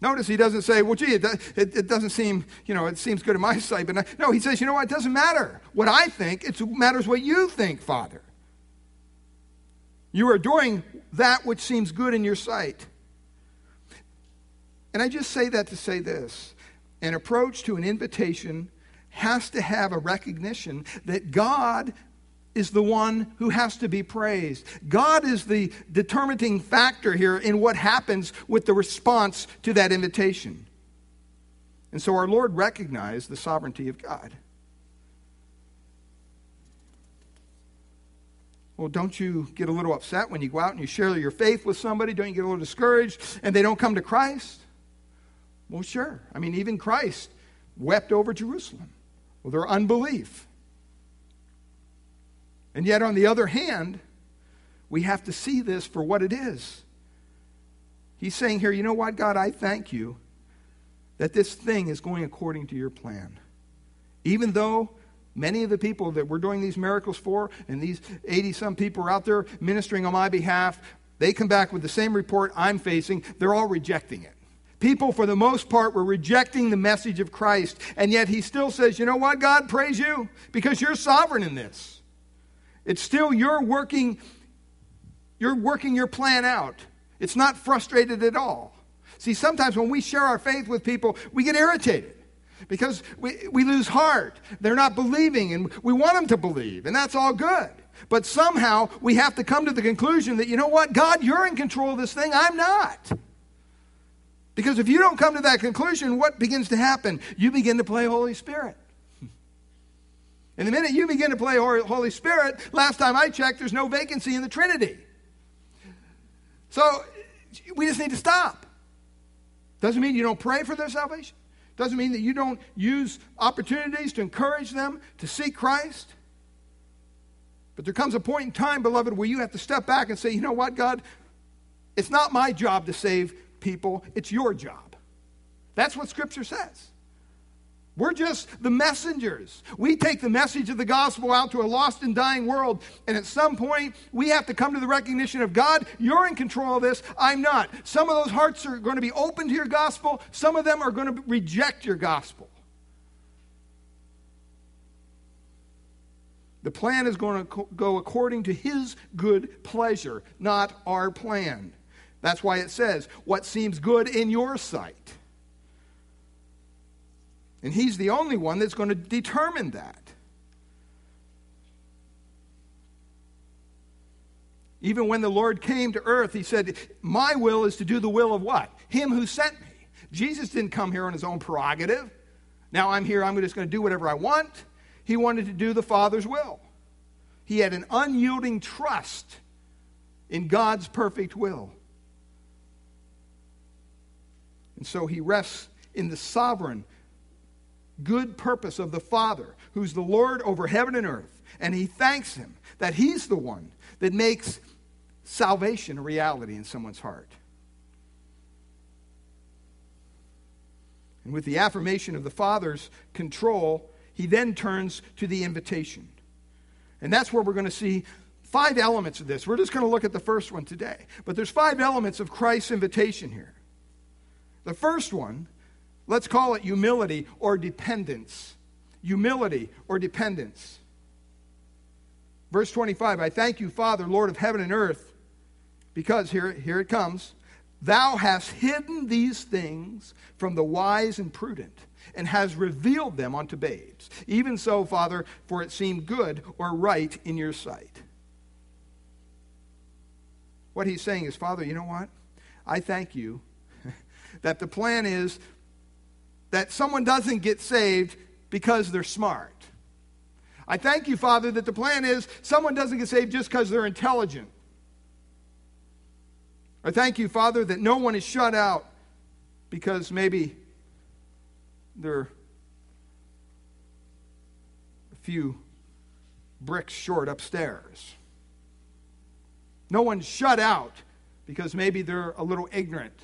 Notice he doesn't say, well, gee, it, it, it doesn't seem, you know, it seems good in my sight. But I, no, he says, you know what, it doesn't matter what I think. It matters what you think, Father. You are doing that which seems good in your sight. And I just say that to say this. An approach to an invitation has to have a recognition that God is the one who has to be praised. God is the determining factor here in what happens with the response to that invitation. And so our Lord recognized the sovereignty of God. Well, don't you get a little upset when you go out and you share your faith with somebody? Don't you get a little discouraged and they don't come to Christ? Well, sure. I mean, even Christ wept over Jerusalem with their unbelief. And yet, on the other hand, we have to see this for what it is. He's saying here, you know what, God, I thank you that this thing is going according to your plan. Even though many of the people that we're doing these miracles for, and these eighty-some people are out there ministering on my behalf, they come back with the same report I'm facing. They're all rejecting it. People, for the most part, were rejecting the message of Christ. And yet he still says, you know what, God, praise you, because you're sovereign in this. It's still you're working, you're working your plan out. It's not frustrated at all. See, sometimes when we share our faith with people, we get irritated because we, we lose heart. They're not believing, and we want them to believe, and that's all good. But somehow we have to come to the conclusion that, you know what, God, you're in control of this thing. I'm not. Because if you don't come to that conclusion, what begins to happen? You begin to play Holy Spirit. And the minute you begin to play Holy Spirit, last time I checked, there's no vacancy in the Trinity. So we just need to stop. Doesn't mean you don't pray for their salvation. Doesn't mean that you don't use opportunities to encourage them to seek Christ. But there comes a point in time, beloved, where you have to step back and say, you know what, God, it's not my job to save people, it's your job. That's what Scripture says. We're just the messengers. We take the message of the gospel out to a lost and dying world, and at some point, we have to come to the recognition of, God, you're in control of this, I'm not. Some of those hearts are going to be open to your gospel. Some of them are going to reject your gospel. The plan is going to go according to his good pleasure, not our plan. That's why it says, what seems good in your sight. And he's the only one that's going to determine that. Even when the Lord came to earth, he said, my will is to do the will of what? Him who sent me. Jesus didn't come here on his own prerogative. Now I'm here, I'm just going to do whatever I want. He wanted to do the Father's will. He had an unyielding trust in God's perfect will. And so he rests in the sovereign, good purpose of the Father, who's the Lord over heaven and earth. And he thanks him that he's the one that makes salvation a reality in someone's heart. And with the affirmation of the Father's control, he then turns to the invitation. And that's where we're going to see five elements of this. We're just going to look at the first one today. But there's five elements of Christ's invitation here. The first one, let's call it humility or dependence. Humility or dependence. Verse twenty-five, I thank you, Father, Lord of heaven and earth, because, here, here it comes, thou hast hidden these things from the wise and prudent, and hast revealed them unto babes. Even so, Father, for it seemed good or right in your sight. What he's saying is, Father, you know what? I thank you that the plan is that someone doesn't get saved because they're smart. I thank you, Father, that the plan is someone doesn't get saved just because they're intelligent. I thank you, Father, that no one is shut out because maybe they're a few bricks short upstairs. No one's shut out because maybe they're a little ignorant.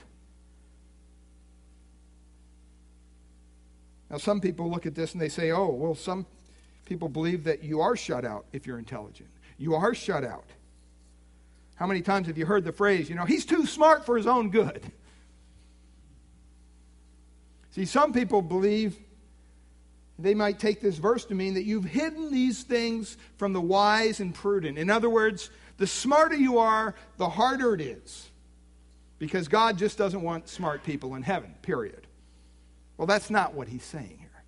Now, some people look at this and they say, oh, well, some people believe that you are shut out if you're intelligent. You are shut out. How many times have you heard the phrase, you know, he's too smart for his own good? See, some people believe, they might take this verse to mean that you've hidden these things from the wise and prudent. In other words, the smarter you are, the harder it is. Because God just doesn't want smart people in heaven, period. Well, that's not what he's saying here.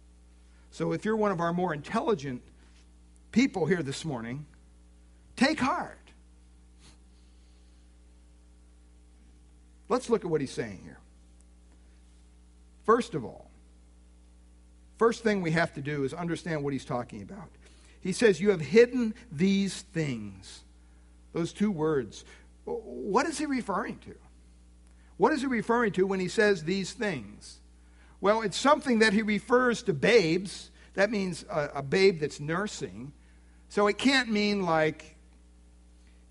So if you're one of our more intelligent people here this morning, take heart. Let's look at what he's saying here. First of all, first thing we have to do is understand what he's talking about. He says, you have hidden these things. Those two words. What is he referring to? What is he referring to when he says these things? Well, it's something that he refers to babes. That means a, a babe that's nursing. So it can't mean like,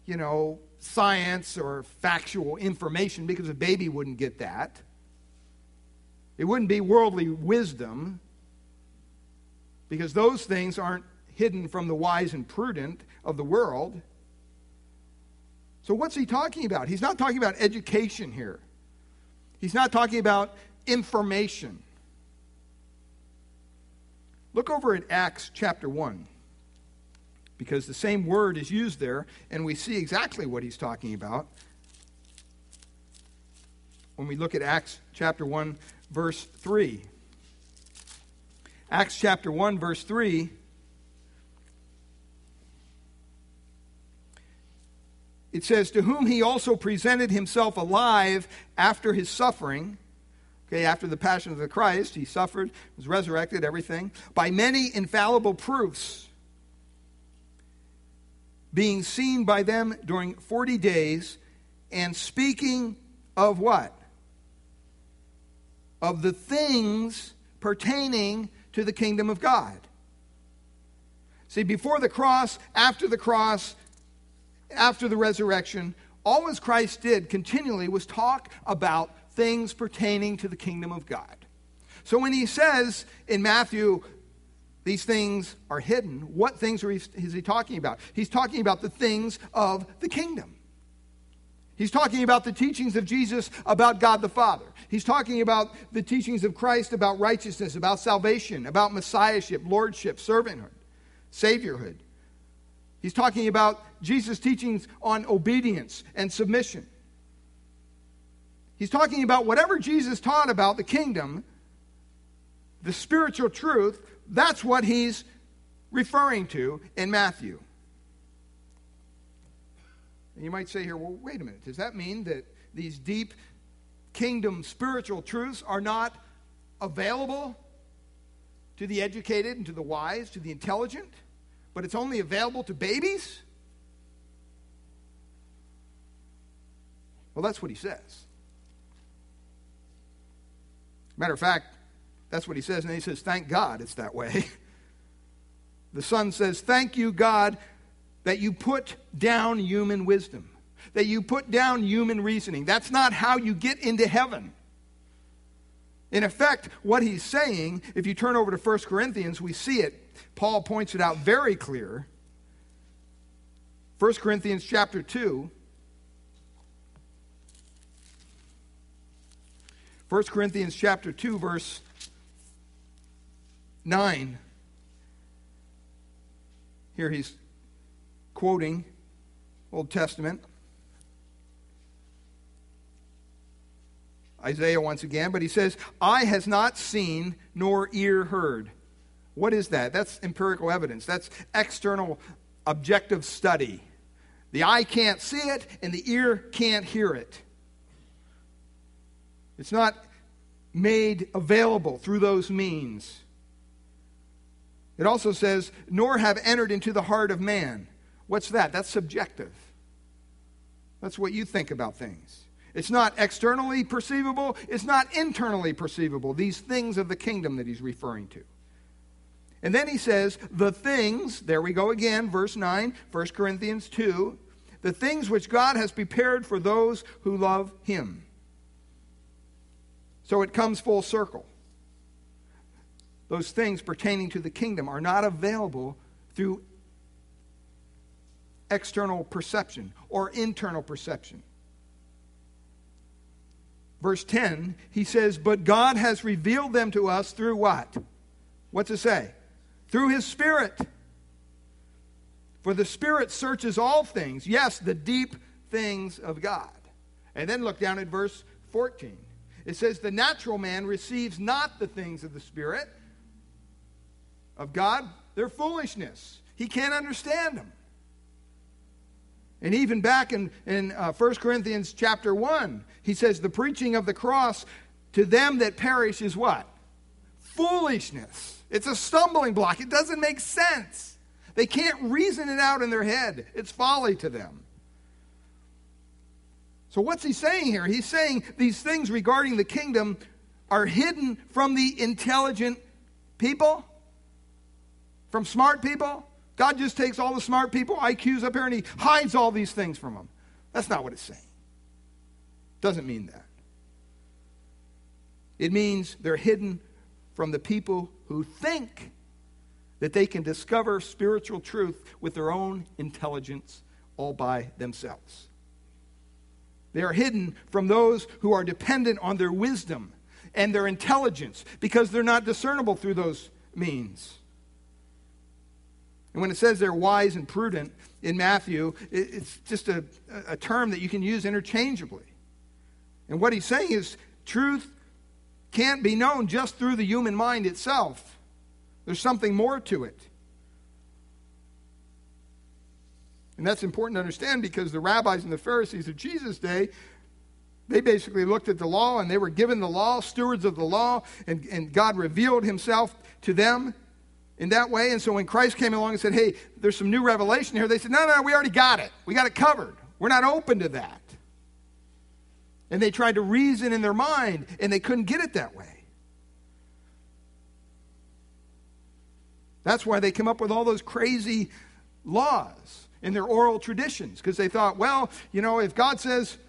you know, science or factual information, because a baby wouldn't get that. It wouldn't be worldly wisdom, because those things aren't hidden from the wise and prudent of the world. So what's he talking about? He's not talking about education here. He's not talking about information. Look over at Acts chapter one, because the same word is used there, and we see exactly what he's talking about. When we look at Acts chapter one, verse three. Acts chapter one, verse three. It says, to whom he also presented himself alive after his suffering. Okay, after the passion of the Christ, he suffered, was resurrected, everything. By many infallible proofs, being seen by them during forty days, and speaking of what? Of the things pertaining to the kingdom of God. See, before the cross, after the cross, after the resurrection, all as Christ did continually was talk about things pertaining to the kingdom of God. So when he says in Matthew, these things are hidden, what things are he, is he talking about? He's talking about the things of the kingdom. He's talking about the teachings of Jesus about God the Father. He's talking about the teachings of Christ about righteousness, about salvation, about messiahship, lordship, servanthood, saviorhood. He's talking about Jesus' teachings on obedience and submission. He's talking about whatever Jesus taught about the kingdom, the spiritual truth, that's what he's referring to in Matthew. And you might say here, well, wait a minute. Does that mean that these deep kingdom spiritual truths are not available to the educated and to the wise, to the intelligent, but it's only available to babies? Well, that's what he says. Matter of fact, that's what he says. And he says, thank God it's that way. The son says, thank you, God, that you put down human wisdom, that you put down human reasoning. That's not how you get into heaven. In effect, what he's saying, if you turn over to First Corinthians, we see it. Paul points it out very clear. First Corinthians chapter two. First Corinthians chapter two, verse nine. Here he's quoting Old Testament. Isaiah once again, but he says, eye has not seen nor ear heard. What is that? That's empirical evidence. That's external objective study. The eye can't see it and the ear can't hear it. It's not made available through those means. It also says, nor have entered into the heart of man. What's that? That's subjective. That's what you think about things. It's not externally perceivable. It's not internally perceivable. These things of the kingdom that he's referring to. And then he says, the things, there we go again, verse nine, First Corinthians two, the things which God has prepared for those who love him. So it comes full circle. Those things pertaining to the kingdom are not available through external perception or internal perception. Verse ten, he says, but God has revealed them to us through what? What's it say? Through his Spirit. For the Spirit searches all things. Yes, the deep things of God. And then look down at verse fourteen. It says, the natural man receives not the things of the Spirit of God. They're foolishness. He can't understand them. And even back in, in uh, First Corinthians chapter one, he says, the preaching of the cross to them that perish is what? Foolishness. It's a stumbling block. It doesn't make sense. They can't reason it out in their head. It's folly to them. So what's he saying here? He's saying these things regarding the kingdom are hidden from the intelligent people, from smart people. God just takes all the smart people, I Qs up here, and he hides all these things from them. That's not what it's saying. Doesn't mean that. It means they're hidden from the people who think that they can discover spiritual truth with their own intelligence all by themselves. They are hidden from those who are dependent on their wisdom and their intelligence because they're not discernible through those means. And when it says they're wise and prudent in Matthew, it's just a, a term that you can use interchangeably. And what he's saying is truth can't be known just through the human mind itself. There's something more to it. And that's important to understand because the rabbis and the Pharisees of Jesus' day, they basically looked at the law and they were given the law, stewards of the law, and, and God revealed himself to them in that way. And so when Christ came along and said, hey, there's some new revelation here, they said, no, no, we already got it. We got it covered. We're not open to that. And they tried to reason in their mind, and they couldn't get it that way. That's why they came up with all those crazy laws in their oral traditions, because they thought, well, you know, if God says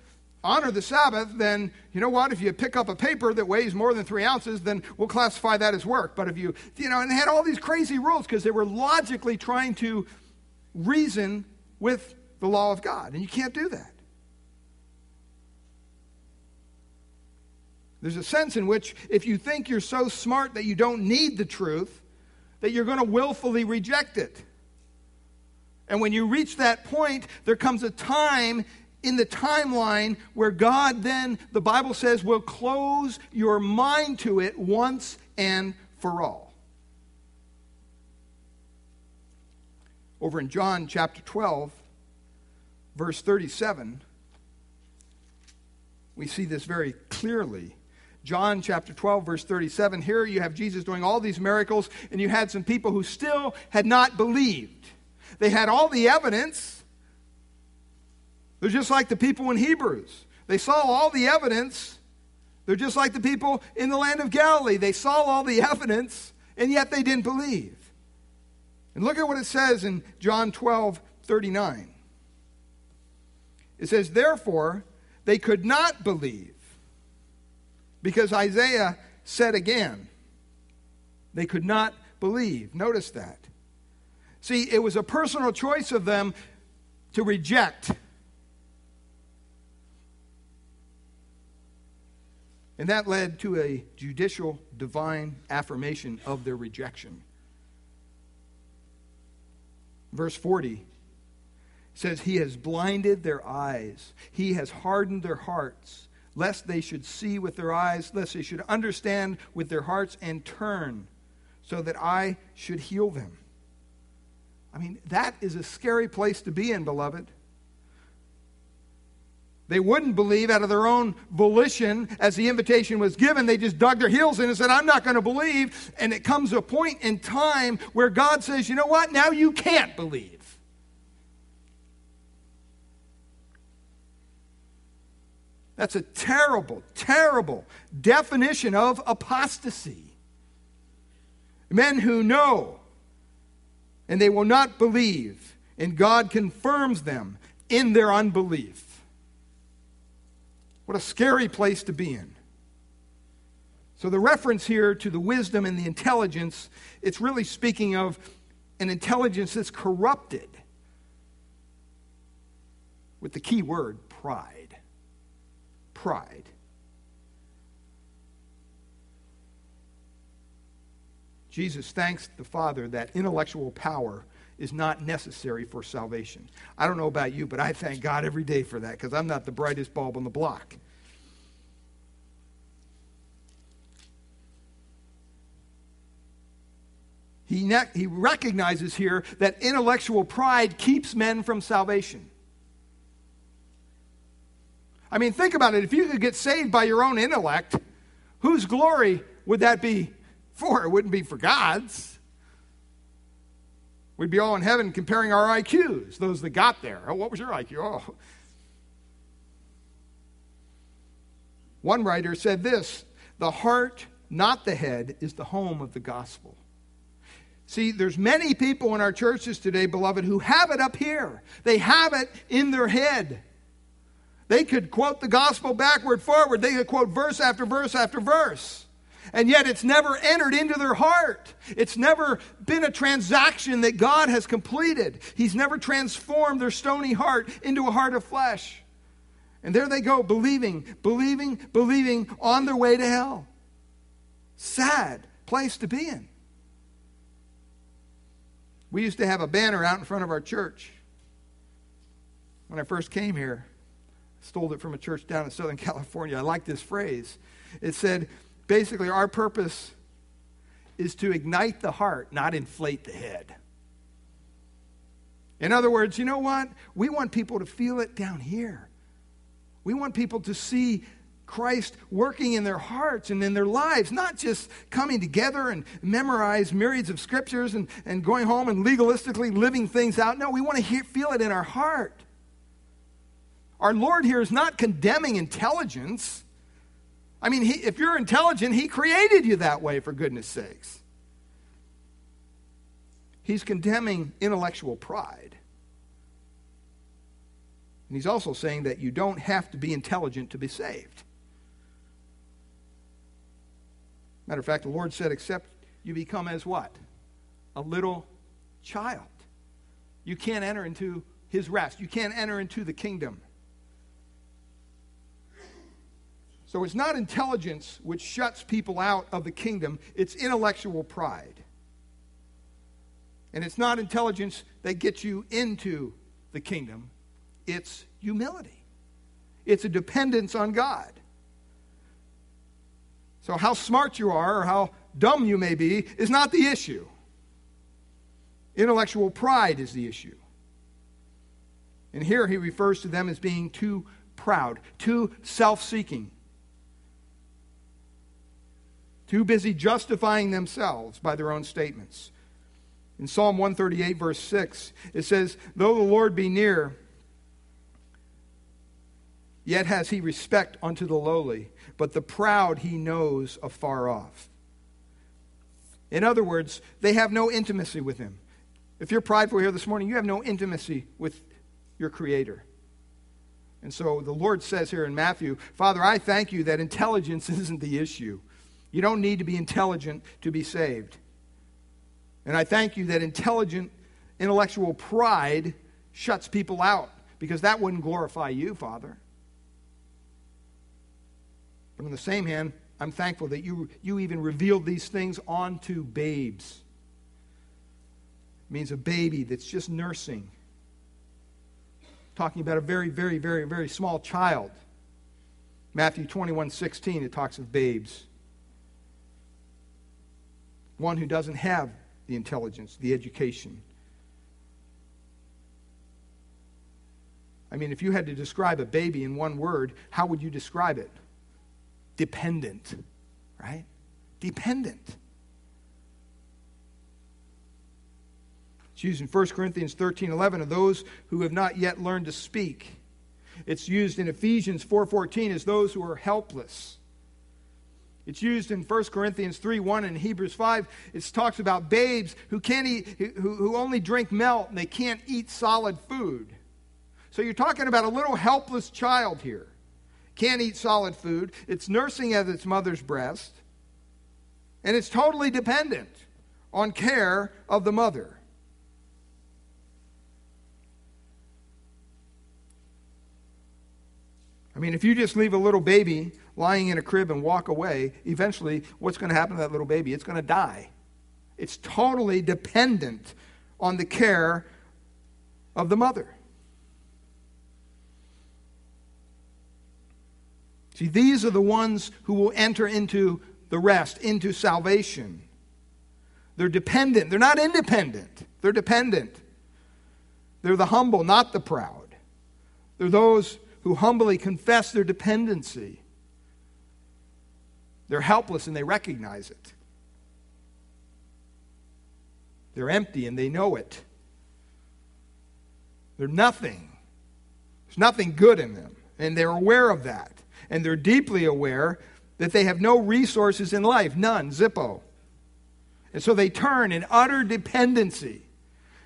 honor the Sabbath, then you know what? If you pick up a paper that weighs more than three ounces, then we'll classify that as work. But if you, you know, and they had all these crazy rules because they were logically trying to reason with the law of God. And you can't do that. There's a sense in which if you think you're so smart that you don't need the truth, that you're going to willfully reject it. And when you reach that point, there comes a time in the timeline where God then, the Bible says, will close your mind to it once and for all. Over in John chapter twelve, verse thirty-seven, we see this very clearly. John chapter twelve, verse thirty-seven, here you have Jesus doing all these miracles, and you had some people who still had not believed. They had all the evidence. They're just like the people in Hebrews. They saw all the evidence. They're just like the people in the land of Galilee. They saw all the evidence, and yet they didn't believe. And look at what it says in John twelve, thirty-nine. It says, therefore, they could not believe, because Isaiah said again, they could not believe. Notice that. See, it was a personal choice of them to reject. And that led to a judicial, divine affirmation of their rejection. Verse forty says, he has blinded their eyes. He has hardened their hearts, lest they should see with their eyes, lest they should understand with their hearts and turn, so that I should heal them. I mean, that is a scary place to be in, beloved. They wouldn't believe out of their own volition as the invitation was given. They just dug their heels in and said, I'm not going to believe. And it comes a point in time where God says, you know what? Now you can't believe. That's a terrible, terrible definition of apostasy. Men who know and they will not believe, and God confirms them in their unbelief. What a scary place to be in. So the reference here to the wisdom and the intelligence, it's really speaking of an intelligence that's corrupted with the key word, pride. Pride. Jesus thanks the Father that intellectual power is not necessary for salvation. I don't know about you, but I thank God every day for that, because I'm not the brightest bulb on the block. He, ne- he recognizes here that intellectual pride keeps men from salvation. I mean, think about it. If you could get saved by your own intellect, whose glory would that be for? It wouldn't be for God's. We'd be all in heaven comparing our I Qs, those that got there. Oh, what was your I Q? Oh. One writer said this, "The heart, not the head, is the home of the gospel." See, there's many people in our churches today, beloved, who have it up here. They have it in their head. They could quote the gospel backward, forward. They could quote verse after verse after verse. And yet it's never entered into their heart. It's never been a transaction that God has completed. He's never transformed their stony heart into a heart of flesh. And there they go, believing, believing, believing, on their way to hell. Sad place to be in. We used to have a banner out in front of our church. When I first came here, I stole it from a church down in Southern California. I like this phrase. It said, basically, our purpose is to ignite the heart, not inflate the head. In other words, you know what? We want people to feel it down here. We want people to see Christ working in their hearts and in their lives, not just coming together and memorize myriads of scriptures and, and going home and legalistically living things out. No, we want to hear, feel it in our heart. Our Lord here is not condemning intelligence. I mean, he, if you're intelligent, he created you that way, for goodness sakes. He's condemning intellectual pride. And he's also saying that you don't have to be intelligent to be saved. Matter of fact, the Lord said, except you become as what? A little child. You can't enter into his rest. You can't enter into the kingdom. So it's not intelligence which shuts people out of the kingdom. It's intellectual pride. And it's not intelligence that gets you into the kingdom. It's humility. It's a dependence on God. So how smart you are or how dumb you may be is not the issue. Intellectual pride is the issue. And here he refers to them as being too proud, too self-seeking, too busy justifying themselves by their own statements. In Psalm one thirty-eight, verse six, it says, "Though the Lord be near, yet has he respect unto the lowly, but the proud he knows afar off." In other words, they have no intimacy with him. If you're prideful here this morning, you have no intimacy with your Creator. And so the Lord says here in Matthew, "Father, I thank you that intelligence isn't the issue. You don't need to be intelligent to be saved. And I thank you that intelligent, intellectual pride shuts people out, because that wouldn't glorify you, Father. But on the same hand, I'm thankful that you, you even revealed these things onto babes." It means a baby that's just nursing. Talking about a very, very, very, very small child. Matthew twenty-one sixteen, it talks of babes. One who doesn't have the intelligence, the education. I mean, if you had to describe a baby in one word, how would you describe it? Dependent, right? Dependent. It's used in First Corinthians thirteen eleven of those who have not yet learned to speak. It's used in Ephesians four fourteen as those who are helpless. It's used in First Corinthians three one and Hebrews five. It talks about babes who can't eat, who, who only drink milk and they can't eat solid food. So you're talking about a little helpless child here. Can't eat solid food. It's nursing at its mother's breast. And it's totally dependent on care of the mother. I mean, if you just leave a little baby lying in a crib and walk away, eventually what's going to happen to that little baby? It's going to die. It's totally dependent on the care of the mother. See, these are the ones who will enter into the rest, into salvation. They're dependent. They're not independent. They're dependent. They're the humble, not the proud. They're those who humbly confess their dependency. They're helpless and they recognize it. They're empty and they know it. They're nothing. There's nothing good in them. And they're aware of that. And they're deeply aware that they have no resources in life. None. Zippo. And so they turn in utter dependency.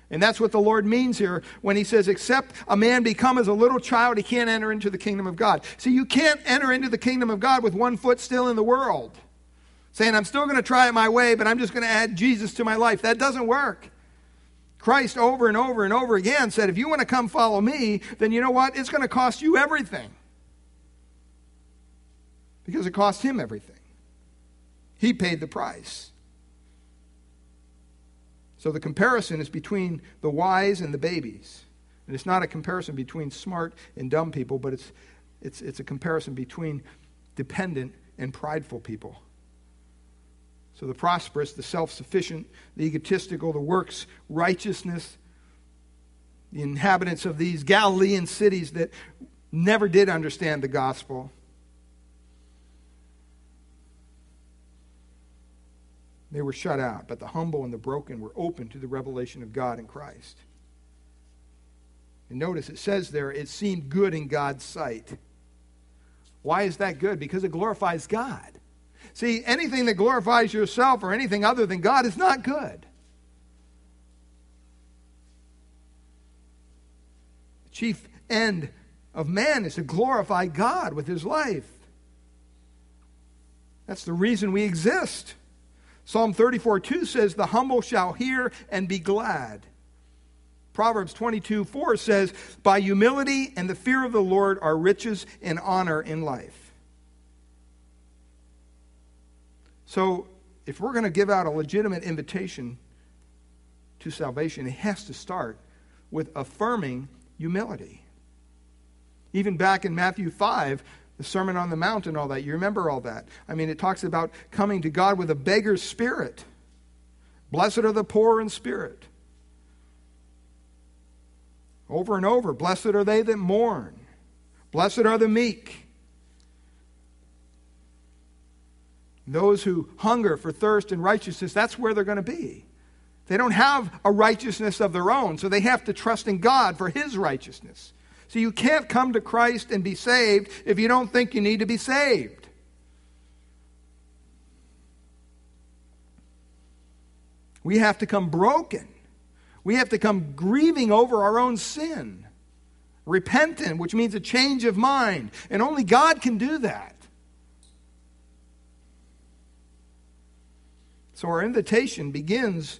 And that's what the Lord means here when he says, except a man become as a little child, he can't enter into the kingdom of God. See, you can't enter into the kingdom of God with one foot still in the world. Saying, I'm still going to try it my way, but I'm just going to add Jesus to my life. That doesn't work. Christ over and over and over again said, if you want to come follow me, then you know what? It's going to cost you everything. Because it cost him everything. He paid the price. So the comparison is between the wise and the babies. And it's not a comparison between smart and dumb people, but it's, it's, it's a comparison between dependent and prideful people. So the prosperous, the self-sufficient, the egotistical, the works, righteousness, the inhabitants of these Galilean cities that never did understand the gospel, they were shut out, but the humble and the broken were open to the revelation of God in Christ. And notice it says there, it seemed good in God's sight. Why is that good? Because it glorifies God. See, anything that glorifies yourself or anything other than God is not good. The chief end of man is to glorify God with his life. That's the reason we exist. Psalm thirty-four two says, the humble shall hear and be glad. Proverbs twenty-two four says, by humility and the fear of the Lord are riches and honor in life. So, if we're going to give out a legitimate invitation to salvation, it has to start with affirming humility. Even back in Matthew five, the Sermon on the Mount and all that. You remember all that. I mean, it talks about coming to God with a beggar's spirit. Blessed are the poor in spirit. Over and over. Blessed are they that mourn. Blessed are the meek. Those who hunger for thirst and righteousness, that's where they're going to be. They don't have a righteousness of their own, so they have to trust in God for his righteousness. So you can't come to Christ and be saved if you don't think you need to be saved. We have to come broken. We have to come grieving over our own sin. Repentant, which means a change of mind. And only God can do that. So our invitation begins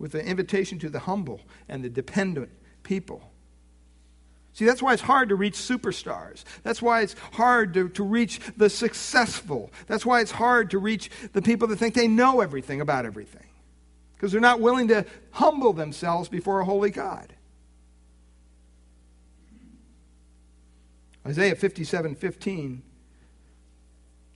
with the invitation to the humble and the dependent people. See, that's why it's hard to reach superstars. That's why it's hard to, to reach the successful. That's why it's hard to reach the people that think they know everything about everything. Because they're not willing to humble themselves before a holy God. Isaiah fifty-seven fifteen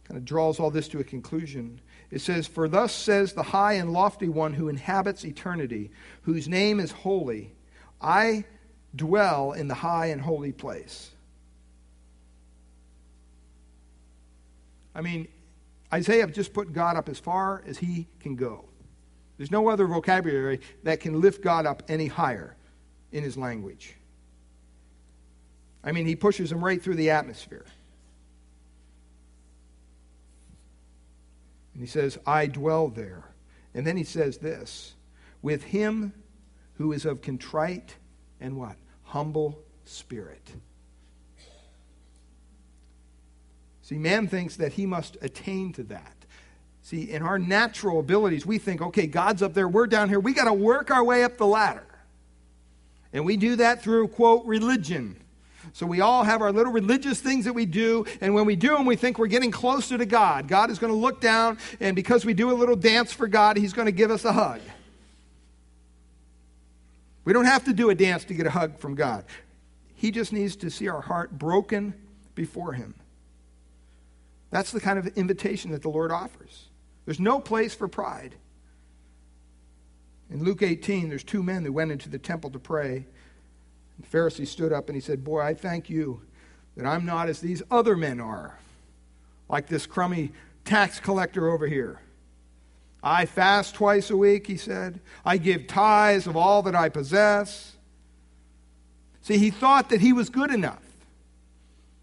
kind of draws all this to a conclusion. It says, for thus says the high and lofty one who inhabits eternity, whose name is holy, I dwell in the high and holy place. I mean, Isaiah just put God up as far as he can go. There's no other vocabulary that can lift God up any higher in his language. I mean, he pushes him right through the atmosphere. He says, I dwell there. And then he says this, with him who is of contrite and what? Humble spirit. See, man thinks that he must attain to that. See, in our natural abilities, we think, okay, God's up there, we're down here, we got to work our way up the ladder. And we do that through, quote, religion. So we all have our little religious things that we do, and when we do them, we think we're getting closer to God. God is going to look down, and because we do a little dance for God, he's going to give us a hug. We don't have to do a dance to get a hug from God. He just needs to see our heart broken before him. That's the kind of invitation that the Lord offers. There's no place for pride. In Luke eighteen, there's two men who went into the temple to pray. The Pharisee stood up and he said, boy, I thank you that I'm not as these other men are, like this crummy tax collector over here. I fast twice a week, he said. I give tithes of all that I possess. See, he thought that he was good enough.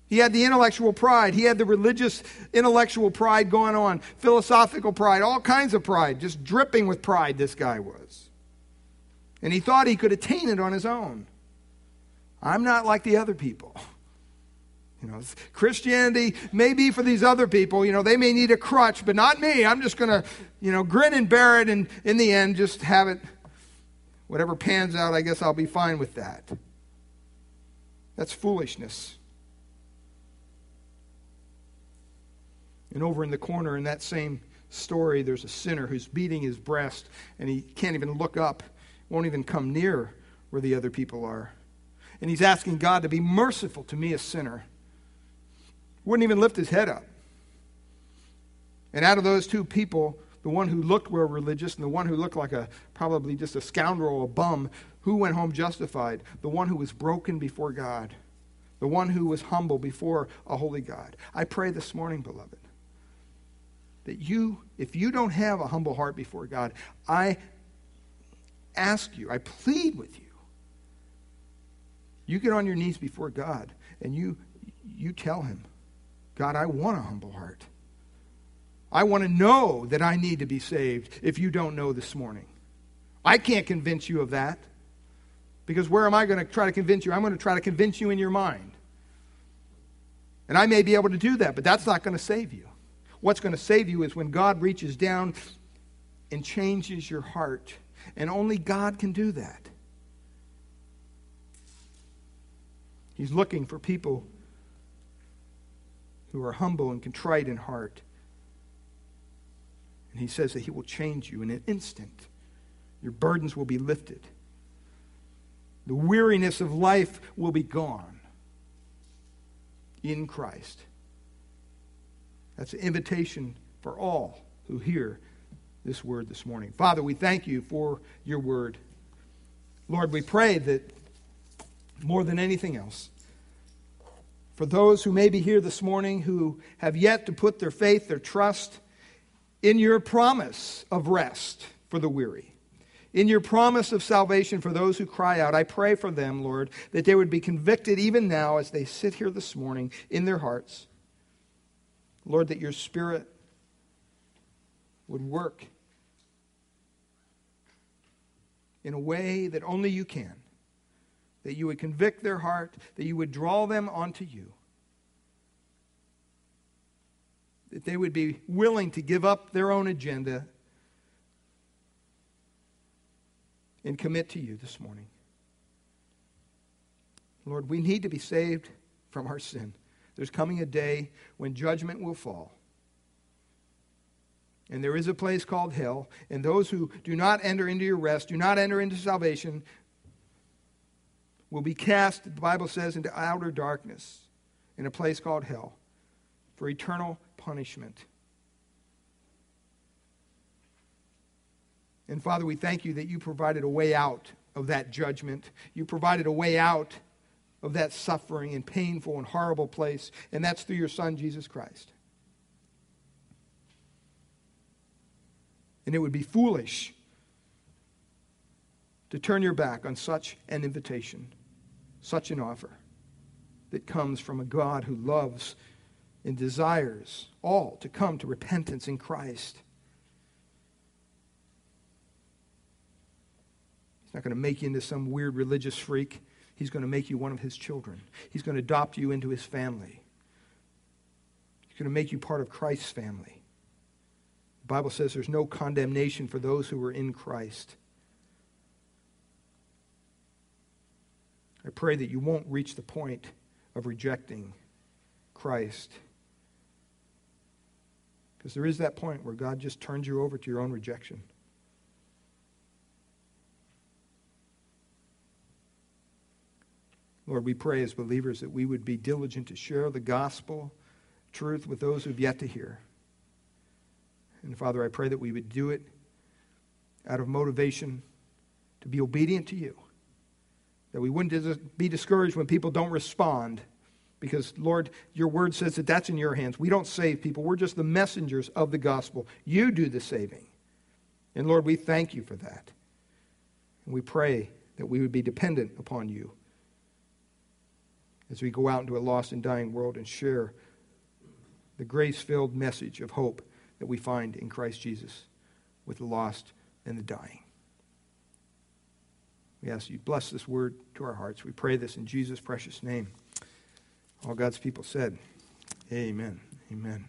He had the intellectual pride. He had the religious intellectual pride going on, philosophical pride, all kinds of pride, just dripping with pride this guy was. And he thought he could attain it on his own. I'm not like the other people. You know, Christianity may be for these other people. You know, they may need a crutch, but not me. I'm just going to, you know, grin and bear it, and in the end, just have it. Whatever pans out, I guess I'll be fine with that. That's foolishness. And over in the corner in that same story, there's a sinner who's beating his breast, and he can't even look up, won't even come near where the other people are. And he's asking God to be merciful to me, a sinner. Wouldn't even lift his head up. And out of those two people, the one who looked well religious and the one who looked like a probably just a scoundrel, a bum, who went home justified? The one who was broken before God. The one who was humble before a holy God. I pray this morning, beloved, that you, if you don't have a humble heart before God, I ask you, I plead with you, you get on your knees before God and you you tell him, God, I want a humble heart. I want to know that I need to be saved if you don't know this morning. I can't convince you of that, because where am I going to try to convince you? I'm going to try to convince you in your mind. And I may be able to do that, but that's not going to save you. What's going to save you is when God reaches down and changes your heart. And only God can do that. He's looking for people who are humble and contrite in heart. And he says that he will change you in an instant. Your burdens will be lifted. The weariness of life will be gone in Christ. That's an invitation for all who hear this word this morning. Father, we thank you for your word. Lord, we pray that more than anything else, for those who may be here this morning who have yet to put their faith, their trust in your promise of rest for the weary, in your promise of salvation for those who cry out, I pray for them, Lord, that they would be convicted even now as they sit here this morning in their hearts. Lord, that your Spirit would work in a way that only you can. That you would convict their heart, that you would draw them onto you, that they would be willing to give up their own agenda and commit to you this morning. Lord, we need to be saved from our sin. There's coming a day when judgment will fall. And there is a place called hell, and those who do not enter into your rest, do not enter into salvation, will be cast, the Bible says, into outer darkness in a place called hell for eternal punishment. And Father, we thank you that you provided a way out of that judgment. You provided a way out of that suffering and painful and horrible place, and that's through your Son, Jesus Christ. And it would be foolish to turn your back on such an invitation, such an offer that comes from a God who loves and desires all to come to repentance in Christ. He's not going to make you into some weird religious freak. He's going to make you one of his children. He's going to adopt you into his family. He's going to make you part of Christ's family. The Bible says there's no condemnation for those who are in Christ. I pray that you won't reach the point of rejecting Christ, because there is that point where God just turns you over to your own rejection. Lord, we pray as believers that we would be diligent to share the gospel truth with those who've yet to hear. And Father, I pray that we would do it out of motivation to be obedient to you, that we wouldn't be discouraged when people don't respond, because, Lord, your word says that that's in your hands. We don't save people. We're just the messengers of the gospel. You do the saving. And, Lord, we thank you for that. And we pray that we would be dependent upon you as we go out into a lost and dying world and share the grace-filled message of hope that we find in Christ Jesus with the lost and the dying. We ask you to bless this word to our hearts. We pray this in Jesus' precious name. All God's people said, amen, amen.